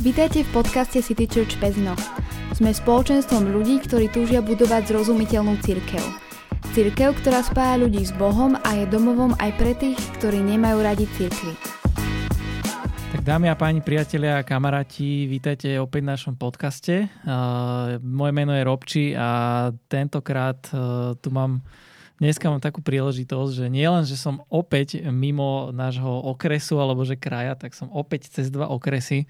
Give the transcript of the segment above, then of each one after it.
Vitajte v podcaste City Church Pezno. Sme spoločenstvom ľudí, ktorí túžia budovať zrozumiteľnú cirkev. Cirkev, ktorá spája ľudí s Bohom a je domovom aj pre tých, ktorí nemajú radi cirkvi. Tak dámy a páni, priatelia a kamaráti, vítajte opäť v našom podcaste. Moje meno je Robči a tentokrát dneska mám takú príležitosť, že nie len, že som opäť mimo nášho okresu alebo že kraja, tak som opäť cez 2 okresy.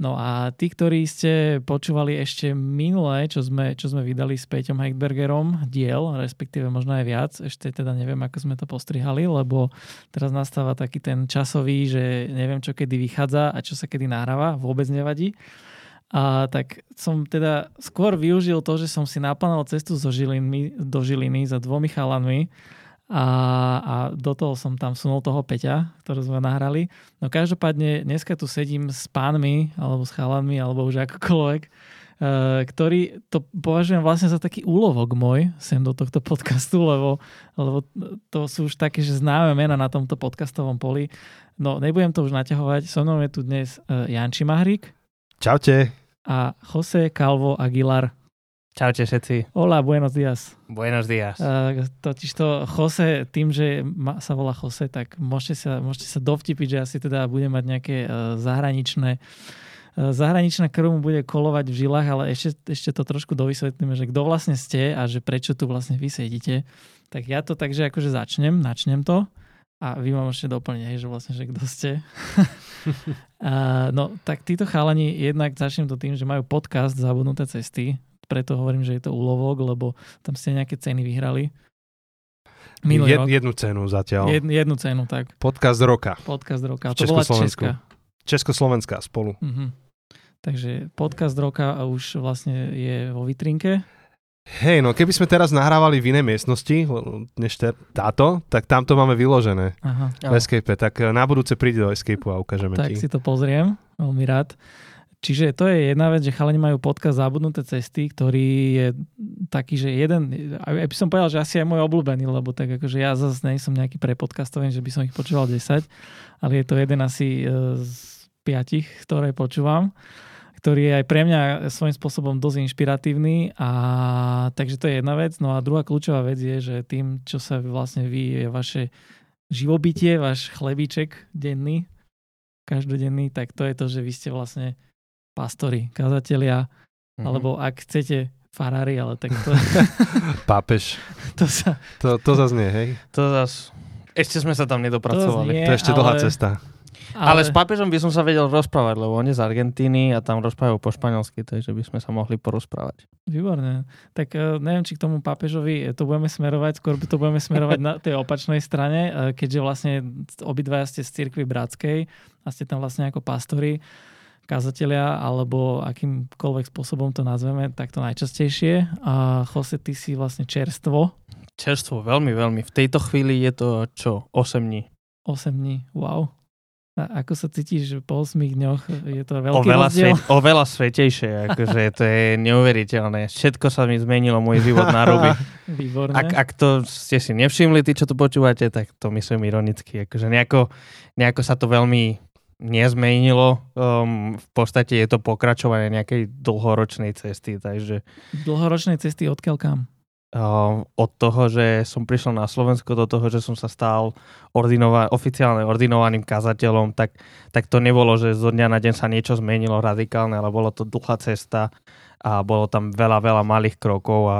No a tí, ktorí ste počúvali ešte minulé, čo sme vydali s Peťom Heidbergerom diel, respektíve možno aj viac, ešte teda neviem, ako sme to postrihali, lebo teraz nastáva taký ten časový, že neviem, čo kedy vychádza a čo sa kedy nahráva, vôbec nevadí. A tak som teda skôr využil to, že som si naplánoval cestu do Žiliny za 2 chalanmi a do toho som tam sunul toho Peťa, ktorú sme nahrali. No každopádne dneska tu sedím s pánmi, alebo s chalanmi, alebo už akokoľvek, ktorý to považujem vlastne za taký úlovok môj sem do tohto podcastu, lebo to sú už také, že známe mená na tomto podcastovom poli. No nebudem to už naťahovať, so mnou je tu dnes Janč Mahrík. Čaute. A José Calvo Aguilar. Čaute všetci. Hola, buenos días. Buenos días. Totižto José, tým, že sa volá José, tak môžete sa dovtipiť, že asi teda bude mať nejaké zahraničná krv mu bude kolovať v žilách, ale ešte to trošku dovysvetlíme, že kto vlastne ste a že prečo tu vlastne vy sedíte. Tak ja to takže akože načnem to. A vy ma môžete doplniť, že vlastne, že kto ste. No, tak títo chalani, jednak začnem to tým, že majú podcast Zabudnuté cesty, preto hovorím, že je to úlovok, lebo tam ste nejaké ceny vyhrali. Jednu cenu zatiaľ. Jednu cenu, tak. Podcast Roka. To bola Česká. Československá spolu. Uh-huh. Takže Podcast Roka už vlastne je vo vitrinke. Hej, no keby sme teraz nahrávali v inej miestnosti, než táto, tak tam to máme vyložené. Aha. V Escape. Tak na budúce príde do Escapeu a ukážeme ti. Tak si to pozriem, veľmi rád. Čiže to je jedna vec, že chalani majú podcast Zabudnuté cesty, ktorý je taký, že jeden, aby som povedal, že asi aj môj obľúbený, lebo tak akože ja zase nie som nejaký prepodcastový, že by som ich počúval 10, ale je to jeden asi z 5, ktoré počúvam, ktorý je aj pre mňa svojím spôsobom dosť inšpiratívny, a takže to je jedna vec. No a druhá kľúčová vec je, že tým, čo sa vlastne vy, je vaše živobytie, váš chlebíček denný, každodenný, tak to je to, že vy ste vlastne pastori, kazatelia, alebo ak chcete farári, ale tak to... Pápež. To zase nie, hej? To zase... Ešte sme sa tam nedopracovali. To je ešte dlhá cesta. Ale s pápežom by som sa vedel rozprávať, lebo on je z Argentíny a tam rozprávajú po španielsky, takže by sme sa mohli porozprávať. Výborné. Tak neviem, či k tomu pápežovi to budeme smerovať, skôr to budeme smerovať na tej opačnej strane, keďže vlastne obidvaja ste z Cirkvi bratskej a ste tam vlastne ako pastori, kazatelia, alebo akýmkoľvek spôsobom to nazveme, tak to najčastejšie. A Jose, ty si vlastne čerstvo. Čerstvo, veľmi, veľmi. V tejto chvíli je to čo? 8 dní. 8 dní, wow. A ako sa cítiš po 8 dňoch? Je to veľký rozdiel? Oveľa svetejšie, akože to je neuveriteľné. Všetko sa mi zmenilo, môj život na ruby. Výborné. Ak to ste si nevšimli, tí, čo to počúvate, tak to myslím ironicky. Akože nejako sa to veľmi nezmenilo. V podstate je to pokračovanie nejakej dlhoročnej cesty. Takže... Dlhoročnej cesty odkiaľ kam? Od toho, že som prišiel na Slovensko, do toho, že som sa stal oficiálne ordinovaným kazateľom, tak to nebolo, že zo dňa na deň sa niečo zmenilo radikálne, ale bolo to dlhá cesta a bolo tam veľa, veľa malých krokov a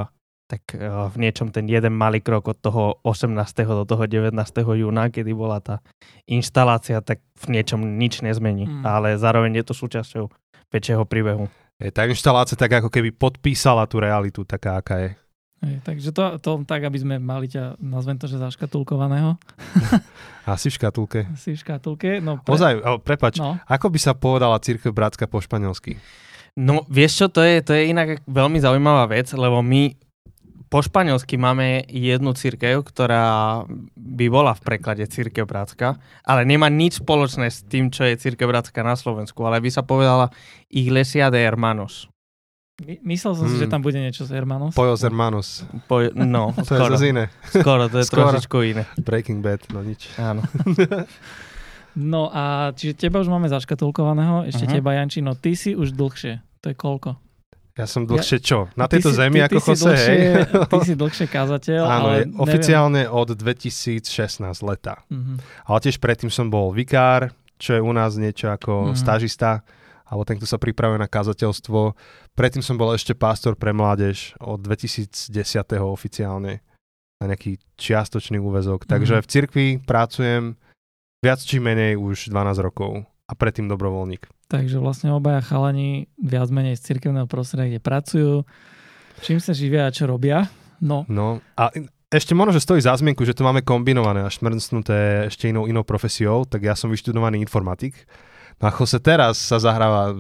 tak v niečom ten jeden malý krok od toho 18. do toho 19. júna, kedy bola tá inštalácia, tak v niečom nič nezmení, ale zároveň je to súčasťou väčšieho príbehu. Je tá inštalácia tak ako keby podpísala tú realitu, taká aká je. Takže to tak, aby sme mali ťa, nazvem to, že zaškatulkovaného. Asi v škatulke. No ozaj, prepáč, no. Ako by sa povedala Cirkev bratská po španielsky? No vieš čo, to je inak veľmi zaujímavá vec, lebo my po španielsky máme jednu cirkev, ktorá by bola v preklade Cirkev bratská, ale nemá nič spoločné s tým, čo je Cirkev bratská na Slovensku, ale by sa povedala Iglesia de Hermanos. Myslel som si, že tam bude niečo z Hermanos. Pojos Hermanos. No, to skoro. Je zase iné. Skoro, to je trošičku iné. Breaking Bad, no nič. Áno. No a čiže teba už máme zaškatulkovaného, ešte teba, Janči, no ty si už dlhšie. To je koľko? Ja som dlhšie čo? Na tejto zemi ako Jose, hej? Ty si dlhšie kázateľ, áno, ale neviem. Oficiálne od 2016 leta. Ale tiež predtým som bol vikár, čo je u nás niečo ako stážista, alebo ten, kto sa pripravuje na kázateľstvo. Predtým som bol ešte pastor pre mládež od 2010. oficiálne na nejaký čiastočný úväzok. Takže v cirkvi pracujem viac či menej už 12 rokov. A predtým dobrovoľník. Takže vlastne obaja chalani viac menej z cirkevného prostredia, kde pracujú, čím sa živia a čo robia. No a ešte možno, že stojí za zmienku, že to máme kombinované a šmrncnuté ešte inou profesiou, tak ja som vyštudovaný informatik. No a Jose teraz sa zahráva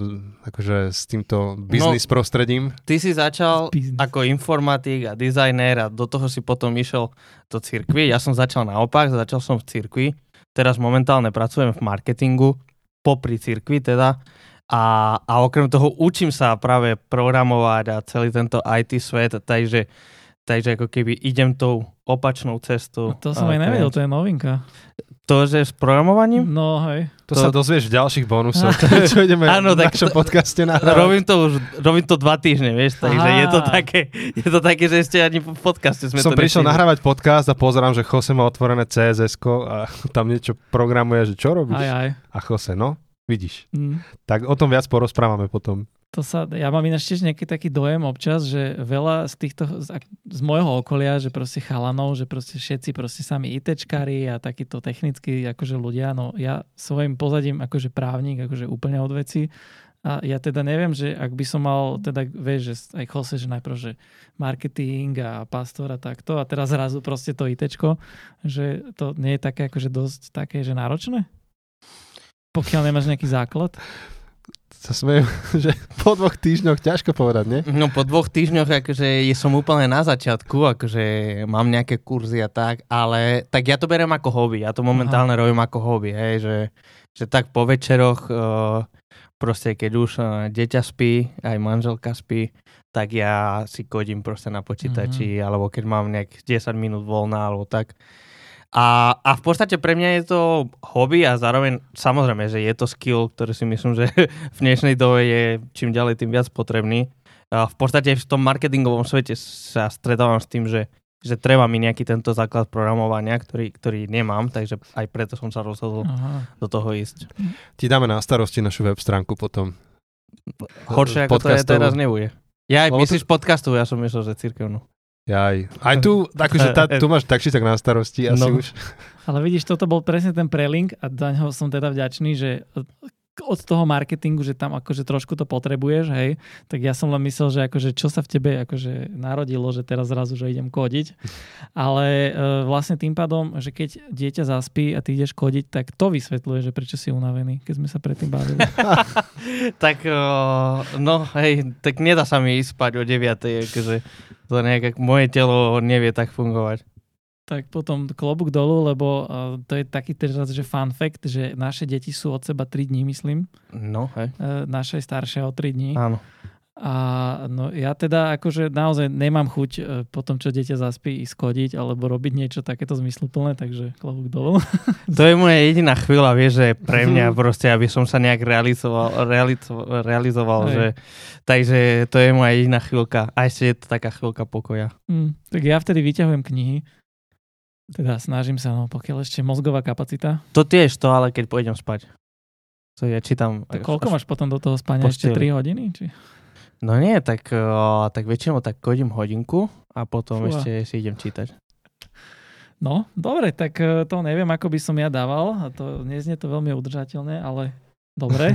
akože s týmto biznis prostredím. Ty si začal ako informatik a dizajner a do toho si potom išiel do cirkvi. Ja som začal naopak, začal som v cirkvi. Teraz momentálne pracujem v marketingu popri cirkvi teda a okrem toho učím sa práve programovať a celý tento IT svet, takže ako keby idem tou opačnou cestou. No to som aj nevedel, to je novinka. To, že s programovaním? No hej. To sa dozvieš v ďalších bonusoch, čo ideme v našom podcaste nahrávať. Robím to 2 týždne, vieš, takže je to také, že ešte ani v podcaste sme to nechali. Som prišiel nahrávať podcast a pozerám, že Jose má otvorené CSS-ko a tam niečo programuje, že čo robíš? Aj. A Jose, vidíš. Tak o tom viac porozprávame potom. Ja mám ináč tiež nejaký taký dojem občas, že veľa z týchto, z môjho okolia, že proste chalanov, že proste všetci proste sami ITčkari a takíto technickí akože ľudia, ja svojim pozadím akože právnik, akože úplne od veci. A ja teda neviem, že ak by som mal, teda vieš, že aj Jose, že najprv, že marketing a pastor a takto a teraz zrazu proste to ITčko, že to nie je také akože dosť také, že náročné? Pokiaľ nemáš nejaký základ? Sa smejú, že po 2 týždňoch ťažko povedať, nie? No po 2 týždňoch akože som úplne na začiatku, akože mám nejaké kurzy a tak, ale tak ja to beriem ako hobby, ja to momentálne robím ako hobby, hej, že tak po večeroch proste keď už deťa spí, aj manželka spí, tak ja si kodím proste na počítači, alebo keď mám nejak 10 minút voľna, alebo tak. A v podstate pre mňa je to hobby a zároveň samozrejme, že je to skill, ktorý si myslím, že v dnešnej dobe je čím ďalej tým viac potrebný. A v podstate v tom marketingovom svete sa stretávam s tým, že treba mi nejaký tento základ programovania, ktorý nemám, takže aj preto som sa rozhodol do toho ísť. Ti dáme na starosti našu web stránku potom. Horšie ako to je teraz nebude. Ja aj myslíš podcastu, ja som myslel, že cirkevnú. Jaj. Aj tu, akože tu máš tak či tak na starosti asi už. Ale vidíš, toto bol presne ten prelink a za ňoho som teda vďačný, že od toho marketingu, že tam akože trošku to potrebuješ, hej, tak ja som len myslel, že akože čo sa v tebe akože narodilo, že teraz zrazu, že idem kodiť. Ale vlastne tým pádom, že keď dieťa zaspí a ty ideš kodiť, tak to vysvetľuje, že prečo si unavený, keď sme sa predtým bavili. Tak tak nedá sa mi ísť spať o 9:00, akože to nejak moje telo nevie tak fungovať. Tak potom klobúk dolu, lebo to je taký teraz, že fun fact, že naše deti sú od seba 3 dní, myslím. No, hej. Naše staršie o 3 dní. Áno. A ja teda akože naozaj nemám chuť po tom, čo dieťa zaspí, ísť kodiť alebo robiť niečo takéto zmysluplné, takže klobúk dolu. To je moja jediná chvíľa, vieš, že pre mňa proste, aby som sa nejak realizoval, že, takže to je moja jediná chvíľka. A ešte je to taká chvíľka pokoja. Tak ja vtedy vyťahujem knihy. Teda snažím sa, pokiaľ ešte mozgová kapacita. To tiež to, ale keď pôjdem spať. To ja čítam. Tak koľko máš potom do toho spania? Ešte 3 hodiny? Či? No nie, tak väčšinou tak chodím hodinku a potom ešte si idem čítať. No, dobre, tak to neviem, ako by som ja dával. A to neznie to veľmi udržateľné, ale dobre.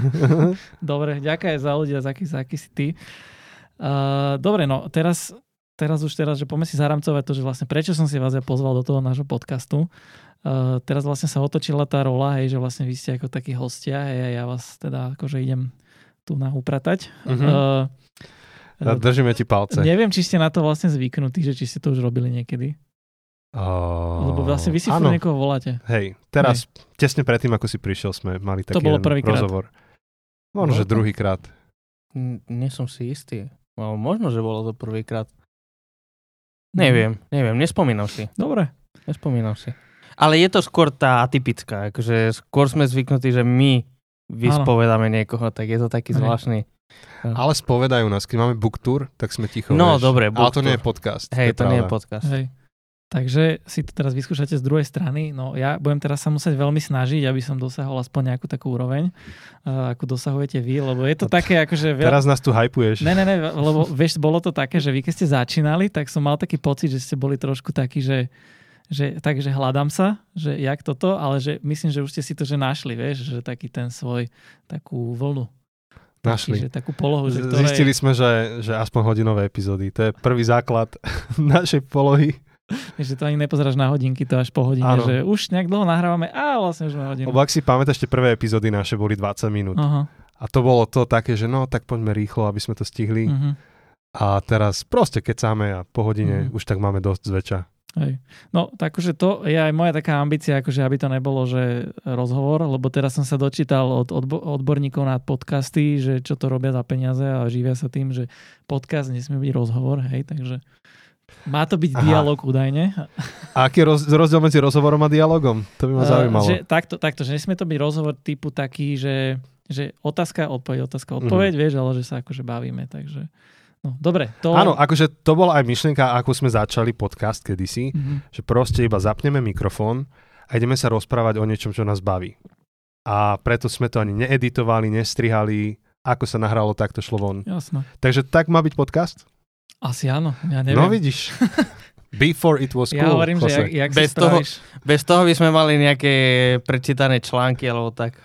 Dobre, ďakujem za ľudia, za aký si ty. Dobre, teraz... že poďme si zaramcovať to, že vlastne prečo som si vás ja pozval do toho nášho podcastu. Teraz vlastne sa otočila tá rola, hej, že vlastne vy ste ako takí hostia, hej, a ja vás teda akože idem tu naupratať. Držíme ti palce. Neviem, či ste na to vlastne zvyknutí, že či ste to už robili niekedy. Lebo vlastne vy si furt niekoho voláte. Hej, teraz tesne predtým, ako si prišiel, sme mali taký rozhovor. Možno, že druhýkrát. Nie som si istý. Možno, že bolo to prvýkrát. Neviem, nespomínam si. Dobre. Nespomínam si. Ale je to skôr tá atypická, akože skôr sme zvyknutí, že my vyspovedáme niekoho, tak je to taký zvláštny. Ale spovedajú nás, keď máme book tour, tak sme ticho. No dobre, book tour. Ale to nie je podcast. Hej, to nie je podcast. Hej. Takže si to teraz vyskúšate z druhej strany. No ja budem teraz sa musieť veľmi snažiť, aby som dosahol aspoň nejakú takú úroveň, akú dosahujete vy, lebo je to také akože... Teraz nás tu hypuješ. Ne, lebo vieš, bolo to také, že vy keď ste začínali, tak som mal taký pocit, že ste boli trošku takí, že takže hľadám sa, že jak toto, ale že myslím, že už ste si to že našli, vieš, že taký ten svoj, takú vlnu. Našli. Že takú polohu, že ktorej... Zistili sme, že aspoň hodinové epizódy. To je prvý základ našej polohy. Že to ani nepozeráš na hodinky, to až po hodine, ano. Že už nejak dlho nahrávame a vlastne už na hodinu. Lebo ak si pamätáš, tie prvé epizódy naše boli 20 minút. Uh-huh. A to bolo to také, že no tak poďme rýchlo, aby sme to stihli. Uh-huh. A teraz proste kecáme a po hodine už tak máme dosť zväčša. Hej. No takže to je aj moja taká ambícia, akože aby to nebolo, že rozhovor, lebo teraz som sa dočítal od odborníkov na podcasty, že čo to robia za peniaze a živia sa tým, že podcast nesmie byť rozhovor, hej, takže má to byť dialog údajne. A aký je rozdiel medzi rozhovorom a dialogom? To by ma zaujímalo. Že takto, že nesmie to byť rozhovor typu taký, že otázka, odpoveď, vieš, ale že sa akože bavíme, takže... No, dobre, to... Áno, akože to bola aj myšlienka, ako sme začali podcast kedysi, že proste iba zapneme mikrofón a ideme sa rozprávať o niečom, čo nás baví. A preto sme to ani needitovali, nestrihali, ako sa nahralo, tak to šlo von. Jasno. Takže tak má byť podcast? Asi áno, ja neviem. No vidíš. Before it was cool. Ja hovorím, Jose. Že jak si spravíš. Bez toho by sme mali nejaké prečítané články alebo tak.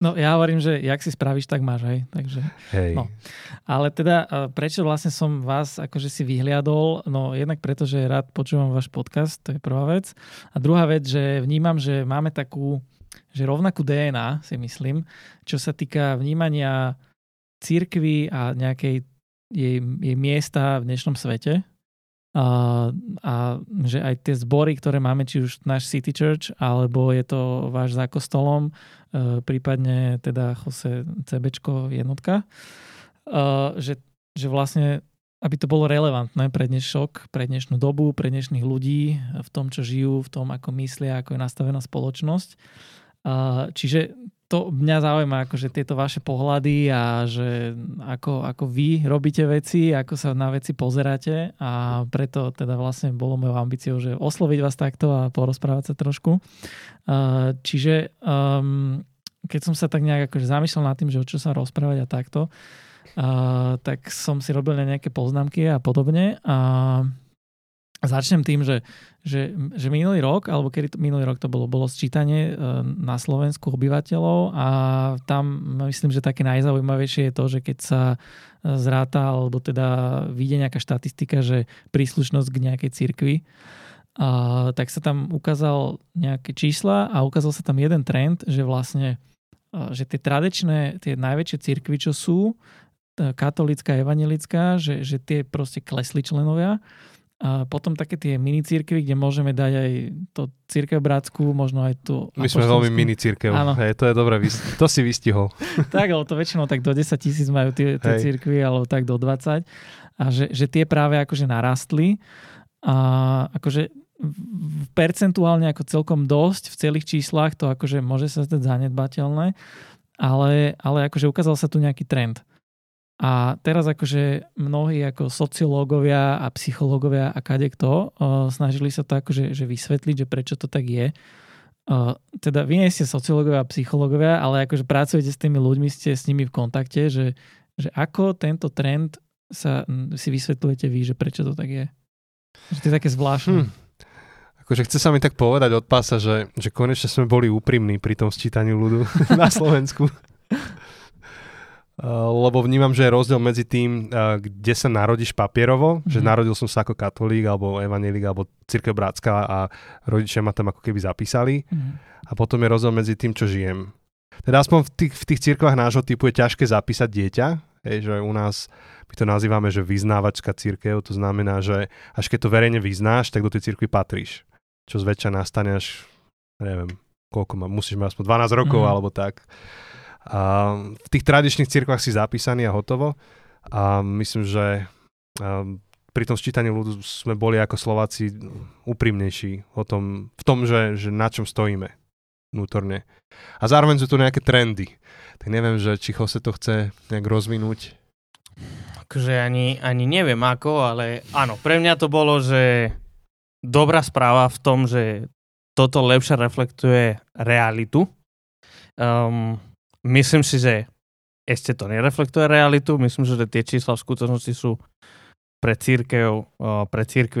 No ja hovorím, že jak si spravíš, tak máš, hej. Takže, hej. No. Ale teda, prečo vlastne som vás akože si vyhliadol? No jednak preto, že rád počúvam váš podcast, to je prvá vec. A druhá vec, že vnímam, že máme takú, že rovnakú DNA, si myslím, čo sa týka vnímania cirkvi a nejakej jej miesta v dnešnom svete. A že aj tie zbory, ktoré máme, či už náš City Church, alebo je to váš Za kostolom, prípadne teda Jose CBčko jednotka, že vlastne, aby to bolo relevantné pre dnešok, pre dnešnú dobu, pre dnešných ľudí, v tom, čo žijú, v tom, ako myslia, ako je nastavená spoločnosť. Čiže to mňa zaujíma, akože tieto vaše pohľady a že ako vy robíte veci, ako sa na veci pozeráte, a preto teda vlastne bolo mojou ambíciou, že osloviť vás takto a porozprávať sa trošku. Čiže keď som sa tak nejak akože zamýšľal nad tým, že o čo sa rozprávať a takto, tak som si robil nejaké poznámky a podobne a začnem tým, že minulý rok, alebo kedy minulý rok to bolo sčítanie na Slovensku obyvateľov a tam myslím, že také najzaujímavejšie je to, že keď sa zráta, alebo teda vyjde nejaká štatistika, že príslušnosť k nejakej cirkvi, tak sa tam ukázal nejaké čísla a ukázal sa tam jeden trend, že vlastne že tie tradičné, tie najväčšie cirkvi, čo sú, katolícka, evanjelická, že tie proste klesli členovia. A potom také tie minicírkevy, kde môžeme dať aj to Cirkev bratskú, možno aj tú... My sme veľmi minicírkev. Hej, to je dobré, to si vystihol. Tak, ale to väčšinou tak do 10,000 majú tie církvy, alebo tak do 20. A že tie práve akože narastli. A akože percentuálne ako celkom dosť v celých číslach, to akože môže sa zdať zanedbateľné, ale akože ukázal sa tu nejaký trend. A teraz akože mnohí ako sociológovia a psychológovia a kadekto snažili sa to akože že vysvetliť, že prečo to tak je. Teda vy nie ste sociológovia a psychológovia, ale akože pracujete s tými ľuďmi, ste s nimi v kontakte, že ako tento trend sa si vysvetľujete vy, že prečo to tak je. Že to je také zvláštne. Akože chce sa mi tak povedať od pása, že konečne sme boli úprimní pri tom sčítaní ľudu na Slovensku. Lebo vnímam, že je rozdiel medzi tým, kde sa narodíš papierovo, že narodil som sa ako katolík, alebo evanjelik, alebo cirkev bratská a rodičia ma tam ako keby zapísali. A potom je rozdiel medzi tým, čo žijem. Teda aspoň v tých cirkvách nášho typu je ťažké zapísať dieťa, že u nás my to nazývame, že vyznávačka cirkev, to znamená, že až keď to verejne vyznáš, tak do tej cirkvi patríš. Čo zväčša nastane až, neviem, koľko musíš mať aspoň 12 rokov, alebo tak. A v tých tradičných cirkvách si zapísaný a hotovo. A myslím, že pri tom sčítaniu ľudu sme boli ako Slováci úprimnejší o tom, v tom, že na čom stojíme vnútorne. A zároveň sú tu nejaké trendy. Tak neviem, že či Jose to chce nejak rozvinúť. Takže ani neviem ako, ale áno, pre mňa to bolo, že dobrá správa v tom, že toto lepšie reflektuje realitu. Myslím si, že ešte to nereflektuje realitu. Myslím, že tie čísla v skutočnosti sú pre cirkev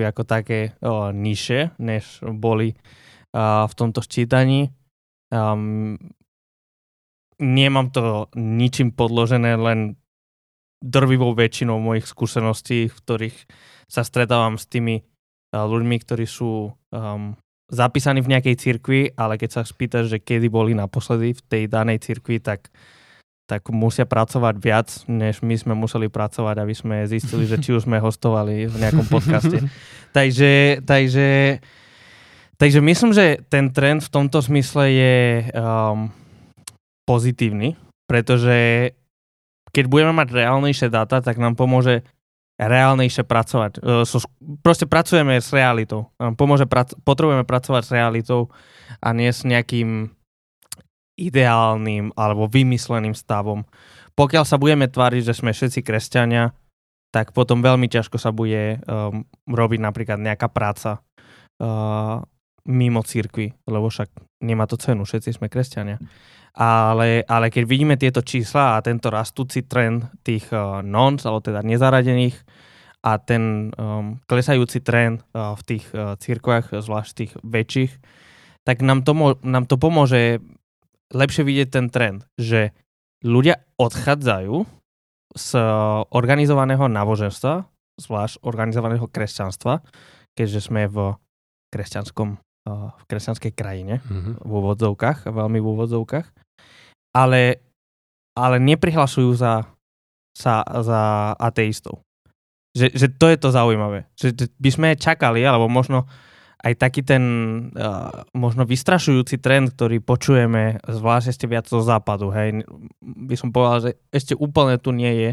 ako také nižšie, než boli v tomto sčítaní. Nemám to ničím podložené, len drvivou väčšinou mojich skúseností, v ktorých sa stretávam s tými ľuďmi, ktorí sú zapísaní v nejakej cirkvi, ale keď sa spýtaš, že kedy boli naposledy v tej danej cirkvi, tak musia pracovať viac, než my sme museli pracovať, aby sme zistili, že či už sme hostovali v nejakom podcaste. Takže myslím, že ten trend v tomto smysle je pozitívny, pretože keď budeme mať reálnejšie dáta, tak nám pomôže reálnejšie pracovať. Proste pracujeme s realitou. Nám pomôže, potrebujeme pracovať s realitou a nie s nejakým ideálnym alebo vymysleným stavom. Pokiaľ sa budeme tváriť, že sme všetci kresťania, tak potom veľmi ťažko sa bude robiť napríklad nejaká práca mimo cirkvi, lebo však nemá to cenu, všetci sme kresťania. Ale keď vidíme tieto čísla a tento rastúci trend tých nons, alebo teda nezaradených a ten klesajúci trend v tých cirkvách, zvlášť tých väčších, tak nám to pomôže lepšie vidieť ten trend, že ľudia odchádzajú z organizovaného náboženstva, zvlášť organizovaného kresťanstva, keďže sme v kresťanskej krajine, v úvodzovkách, veľmi v úvodzovkách, ale neprihlasujú za ateistov. Že to je to zaujímavé. Že by sme čakali, alebo možno aj taký ten možno vystrašujúci trend, ktorý počujeme, zvlášť ešte viac zo západu, hej, by som povedal, že ešte úplne tu nie je,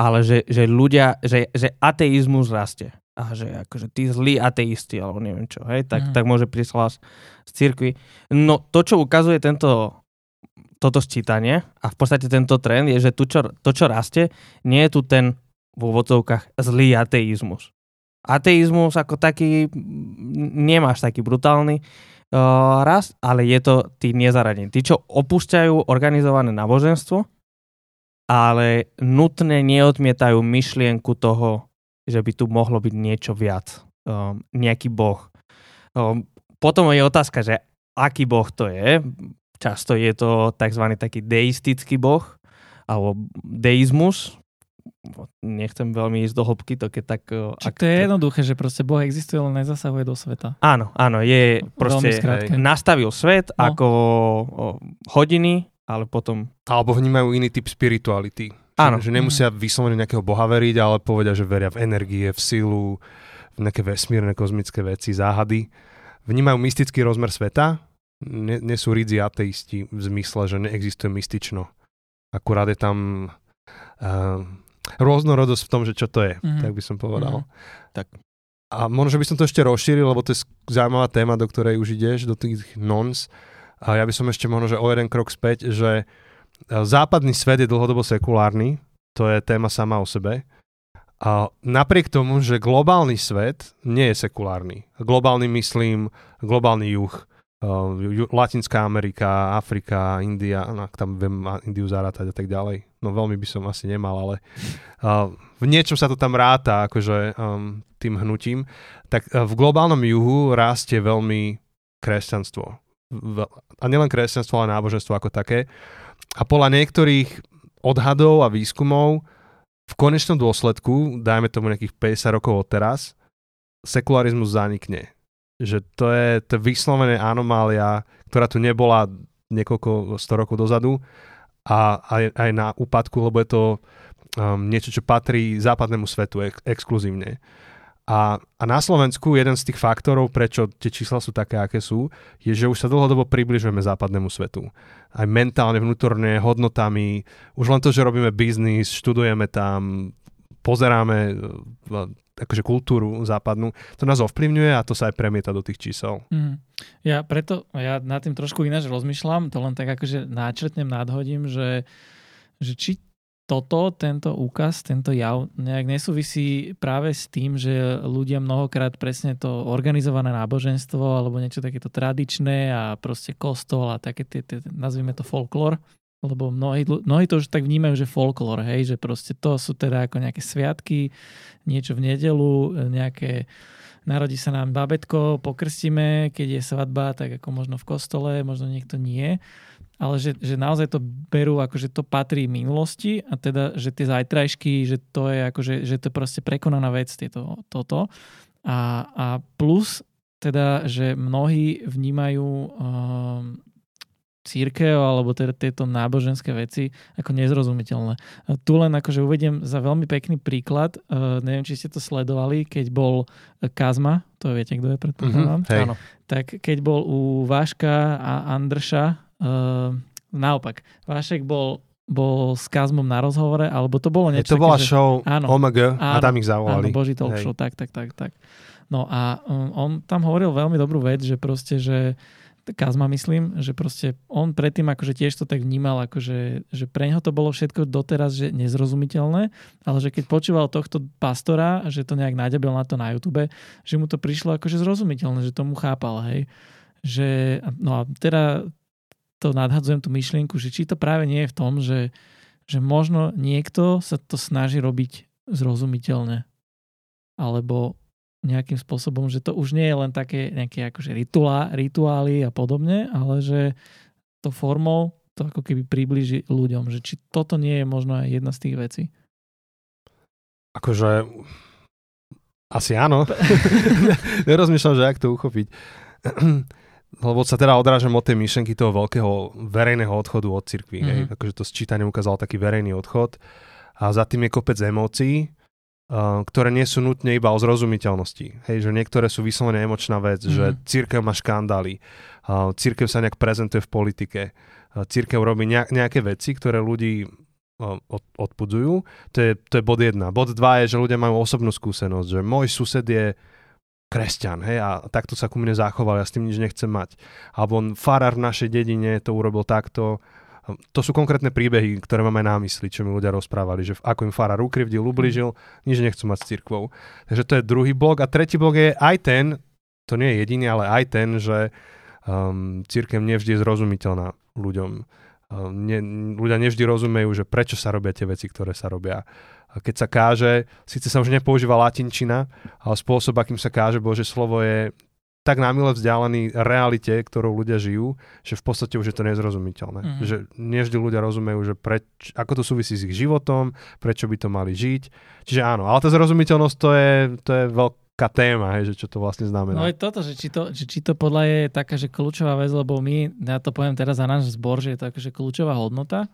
ale že ľudia, že ateizmus rastie. A že akože tí zlí ateisti, alebo neviem čo, hej, tak môže prísť z cirkvi. No to, čo ukazuje toto sčítanie a v podstate tento trend je, že to, čo rastie, nie je tu ten v úvodzovkách zlý ateizmus. Ateizmus ako taký nemáš taký brutálny rast, ale je to tí nezaradení. Tí, čo opúšťajú organizované náboženstvo, ale nutne neodmietajú myšlienku toho, že by tu mohlo byť niečo viac. Nejaký boh. Potom je otázka, že aký boh to je. Často je to takzvaný taký deistický boh, alebo deizmus. Nechcem veľmi ísť do hĺbky, to keď tak... to je jednoduché, že proste Boh existuje, len nezasahuje do sveta. Áno, je proste... Nastavil svet ako hodiny, ale potom... Alebo vnímajú iný typ spirituality. Áno. Že nemusia vyslovene nejakého boha veriť, ale povedia, že veria v energie, v silu, v nejaké vesmírne, kozmické veci, záhady. Vnímajú mystický rozmer sveta, nie sú rídzi ateisti v zmysle, že neexistuje mystično. Akurát je tam rôznorodosť v tom, že čo to je, tak by som povedal. Tak. A možno, že by som to ešte rozšíril, lebo to je zaujímavá téma, do ktorej už ideš, do tých nons. A ja by som ešte možno, že o jeden krok späť, že západný svet je dlhodobo sekulárny, to je téma sama o sebe. A napriek tomu, že globálny svet nie je sekulárny. Globálny myslím, globálny juh, Latinská Amerika, Afrika, India, tam viem Indiu zarátať a tak ďalej. No veľmi by som asi nemal, ale v niečom sa to tam ráta, akože tým hnutím. Tak v globálnom juhu rastie veľmi kresťanstvo. A nielen kresťanstvo, ale náboženstvo ako také. A podľa niektorých odhadov a výskumov v konečnom dôsledku, dajme tomu nejakých 50 rokov od teraz, sekularizmus zanikne. Že to je vyslovené anomália, ktorá tu nebola niekoľko 100 rokov dozadu a aj na úpadku, lebo je to niečo, čo patrí západnému svetu exkluzívne. A na Slovensku jeden z tých faktorov, prečo tie čísla sú také, aké sú, je, že už sa dlhodobo približujeme západnému svetu. Aj mentálne, vnútorne, hodnotami. Už len to, že robíme biznis, študujeme tam, pozeráme akože kultúru západnú, to nás ovplyvňuje a to sa aj premieta do tých čísel. Ja nad tým trošku ináč rozmýšľam, to len tak akože náčrtnem, nadhodím, že či tento úkaz, tento jav nejak nesúvisí práve s tým, že ľudia mnohokrát presne to organizované náboženstvo alebo niečo takéto tradičné a proste kostol a také tie nazvime to folklór, lebo mnohí to už tak vnímajú, že folklór, hej, že proste to sú teda ako nejaké sviatky, niečo v nedeľu, nejaké narodí sa nám babetko, pokrstíme, keď je svadba, tak ako možno v kostole, možno niekto nie. Ale že naozaj to berú, akože to patrí minulosti a teda, že tie zajtrajšky, že to je akože, že to je proste prekonaná vec, toto. A plus teda, že mnohí vnímajú cirkev alebo teda tieto náboženské veci ako nezrozumiteľné. A tu len akože uvediem za veľmi pekný príklad, neviem, či ste to sledovali, keď bol Kazma, to viete, kto je, predpokladám. Mm-hmm, áno. Tak keď bol u Váška a Andrša, naopak, Vášek bol s Kazmom na rozhovore, alebo to bolo niečo. To bola také, show Omega a tam ich zavolali. Áno, Boží talk show, tak. No a on tam hovoril veľmi dobrú vec, že proste, že Kazma myslím, že proste on predtým akože tiež to tak vnímal, akože, že pre ňoho to bolo všetko doteraz že nezrozumiteľné, ale že keď počúval tohto pastora, že to nejak náďabil na to na YouTube, že mu to prišlo akože zrozumiteľné, že tomu chápal, hej. Že, no a teda to nadhadzujem tú myšlienku, že či to práve nie je v tom, že možno niekto sa to snaží robiť zrozumiteľne. Alebo nejakým spôsobom, že to už nie je len také nejaké akože rituály a podobne, ale že to formou to ako keby priblíži ľuďom. Že či toto nie je možno aj jedna z tých vecí. Akože asi áno. Nerozmýšľam, že jak to uchopiť. Lebo sa teda odrážam od tej myšlenky toho veľkého verejného odchodu od cirkvi. Mm-hmm. Takže to sčítanie ukázalo taký verejný odchod. A za tým je kopec emócií, ktoré nie sú nutne iba o zrozumiteľnosti. Hej, že niektoré sú vyslovene emočná vec, že cirkev má škandály, cirkev sa nejak prezentuje v politike, cirkev robí nejaké veci, ktoré ľudí odpudzujú. To je bod 1. Bod 2 je, že ľudia majú osobnú skúsenosť, že môj sused je kresťan, hej, a takto sa ku mne zachoval, ja s tým nič nechcem mať. Alebo on, farár v našej dedine to urobil takto. To sú konkrétne príbehy, ktoré máme na mysli, čo mi ľudia rozprávali, že ako im farár ukrivdil, ublížil, nič nechcú mať s cirkvou. Takže to je druhý blok. A tretí blok je aj ten, to nie je jediný, ale aj ten, že cirkev nevždy je zrozumiteľná ľuďom. Ľudia nevždy rozumejú, že prečo sa robia tie veci, ktoré sa robia. Keď sa káže, síce sa už nepoužíva latinčina, ale spôsob, akým sa káže Božie slovo, je tak námile vzdialený realite, ktorou ľudia žijú, že v podstate už je to nezrozumiteľné. Mm-hmm. Že nevždy ľudia rozumejú, že ako to súvisí s ich životom, prečo by to mali žiť. Čiže áno, ale tá zrozumiteľnosť to je veľká téma, hej, že čo to vlastne znamená. No je toto, že či to podľa je taká, že kľúčová vec, lebo my, ja to poviem teraz za náš zbor, že je to akože kľúčová hodnota,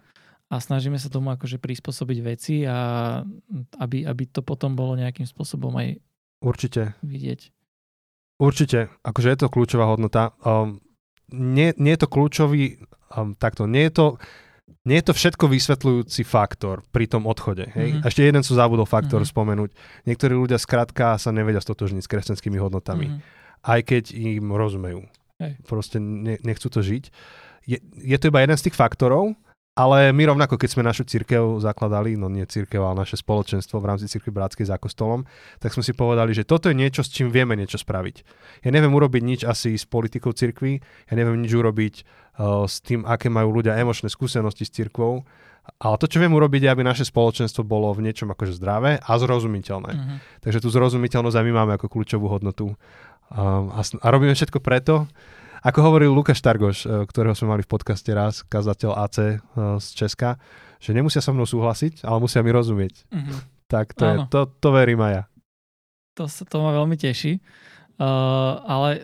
a snažíme sa tomu akože prispôsobiť veci a aby to potom bolo nejakým spôsobom aj určite vidieť. Určite. Akože je to kľúčová hodnota. Nie je to kľúčový takto. Nie je to všetko vysvetľujúci faktor pri tom odchode. Hej? Mm-hmm. Ešte jeden som zabudol faktor spomenúť. Niektorí ľudia skrátka sa nevedia stotožniť s kresťanskými hodnotami. Mm-hmm. Aj keď im rozumejú. Hej. Proste nechcú to žiť. Je to iba jeden z tých faktorov, ale my rovnako, keď sme našu cirkev zakladali, no nie cirkev, ale naše spoločenstvo v rámci Cirkvi bratskej za kostolom, tak sme si povedali, že toto je niečo, s čím vieme niečo spraviť. Ja neviem urobiť nič asi s politikou cirkvi, ja neviem nič urobiť s tým, aké majú ľudia emočné skúsenosti s cirkvou, ale to, čo viem urobiť, je, aby naše spoločenstvo bolo v niečom akože zdravé a zrozumiteľné. Mm-hmm. Takže tú zrozumiteľnosť aj my máme ako kľúčovú hodnotu. A robíme všetko preto, ako hovoril Lukáš Targoš, ktorého sme mali v podcaste raz, kazateľ AC z Česka, že nemusia so mnou súhlasiť, ale musia mi rozumieť. Mm-hmm. Tak to verím aj ja. To ma veľmi teší. Ale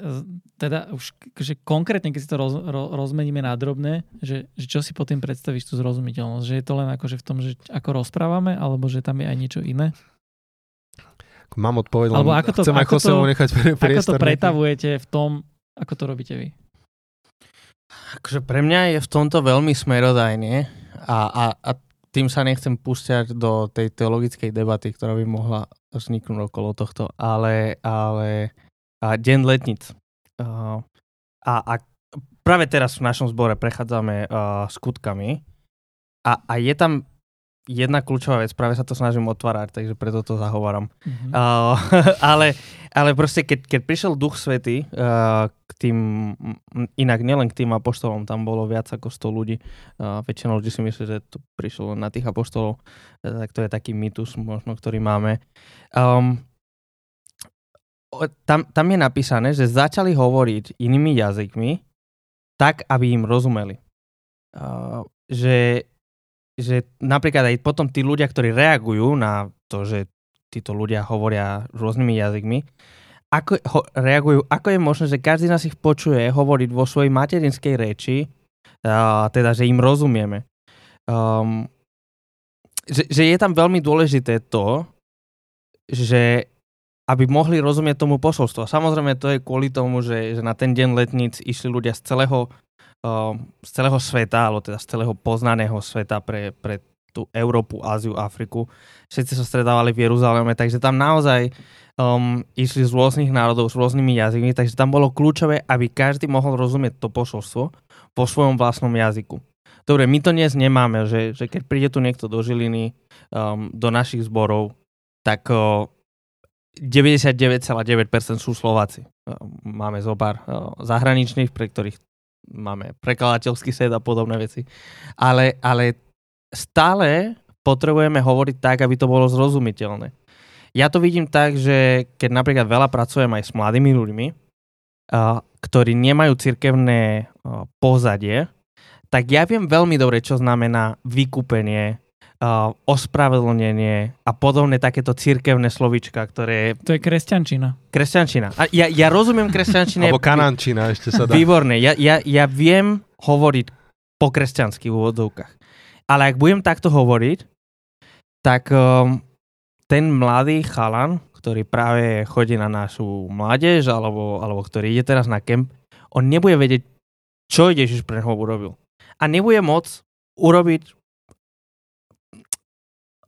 teda už že konkrétne, keď si to rozmeníme na drobné, že čo si po tým predstavíš tú zrozumiteľnosť? Že je to len akože v tom, že ako rozprávame, alebo že tam je aj niečo iné? Mám odpoveď, alebo ako to, chcem aj Josému nechať priestor. Ako to pretavujete v tom, ako to robíte vy? Akože pre mňa je v tomto veľmi smerodajne a tým sa nechcem púšťať do tej teologickej debaty, ktorá by mohla vzniknú okolo tohto, ale deň letníc. A práve teraz v našom zbore prechádzame skutkami a je tam jedna kľúčová vec, práve sa to snažím otvárať, takže preto to zahováram. Mm-hmm. Ale proste, keď prišiel Duch Svätý k tým, inak nielen k tým apoštolom, tam bolo viac ako 100 ľudí, väčšinou ľudí si myslí, že to prišlo na tých apoštolov, tak to je taký mýtus možno, ktorý máme. Tam je napísané, že začali hovoriť inými jazykmi, tak, aby im rozumeli. Že napríklad aj potom tí ľudia, ktorí reagujú na to, že títo ľudia hovoria rôznymi jazykmi, ako je možné, že každý nás ich počuje hovoriť vo svojej materinskej reči, teda, že im rozumieme. Že je tam veľmi dôležité to, že aby mohli rozumieť tomu posolstvu. Samozrejme, to je kvôli tomu, že na ten deň letníc išli ľudia z celého sveta, alebo teda z celého poznaného sveta pre tú Európu, Áziu, Afriku. Všetci sa stretávali v Jeruzaleme, takže tam naozaj išli z rôznych národov, s rôznymi jazykmi, takže tam bolo kľúčové, aby každý mohol rozumieť to posolstvo vo svojom vlastnom jazyku. Dobre, my to dnes nemáme, že keď príde tu niekto do Žiliny, do našich zborov, tak 99,9% sú Slováci. Máme zopár zahraničných, pre ktorých máme prekladateľský set a podobné veci. Ale stále potrebujeme hovoriť tak, aby to bolo zrozumiteľné. Ja to vidím tak, že keď napríklad veľa pracujem aj s mladými ľuďmi, ktorí nemajú cirkevné pozadie, tak ja viem veľmi dobre, čo znamená vykúpenie, ospravedlnenie a podobné takéto cirkevné slovíčka, ktoré... To je kresťančina. Kresťančina. A ja rozumiem kresťančine... Alebo kanančina ešte sa dá. Výborné. Ja viem hovoriť po kresťanských úvodovkách. Ale ak budem takto hovoriť, tak ten mladý chalan, ktorý práve chodí na našu mládež, alebo ktorý ide teraz na kemp, on nebude vedieť, čo Ježiš pre neho urobil. A nebude môcť urobiť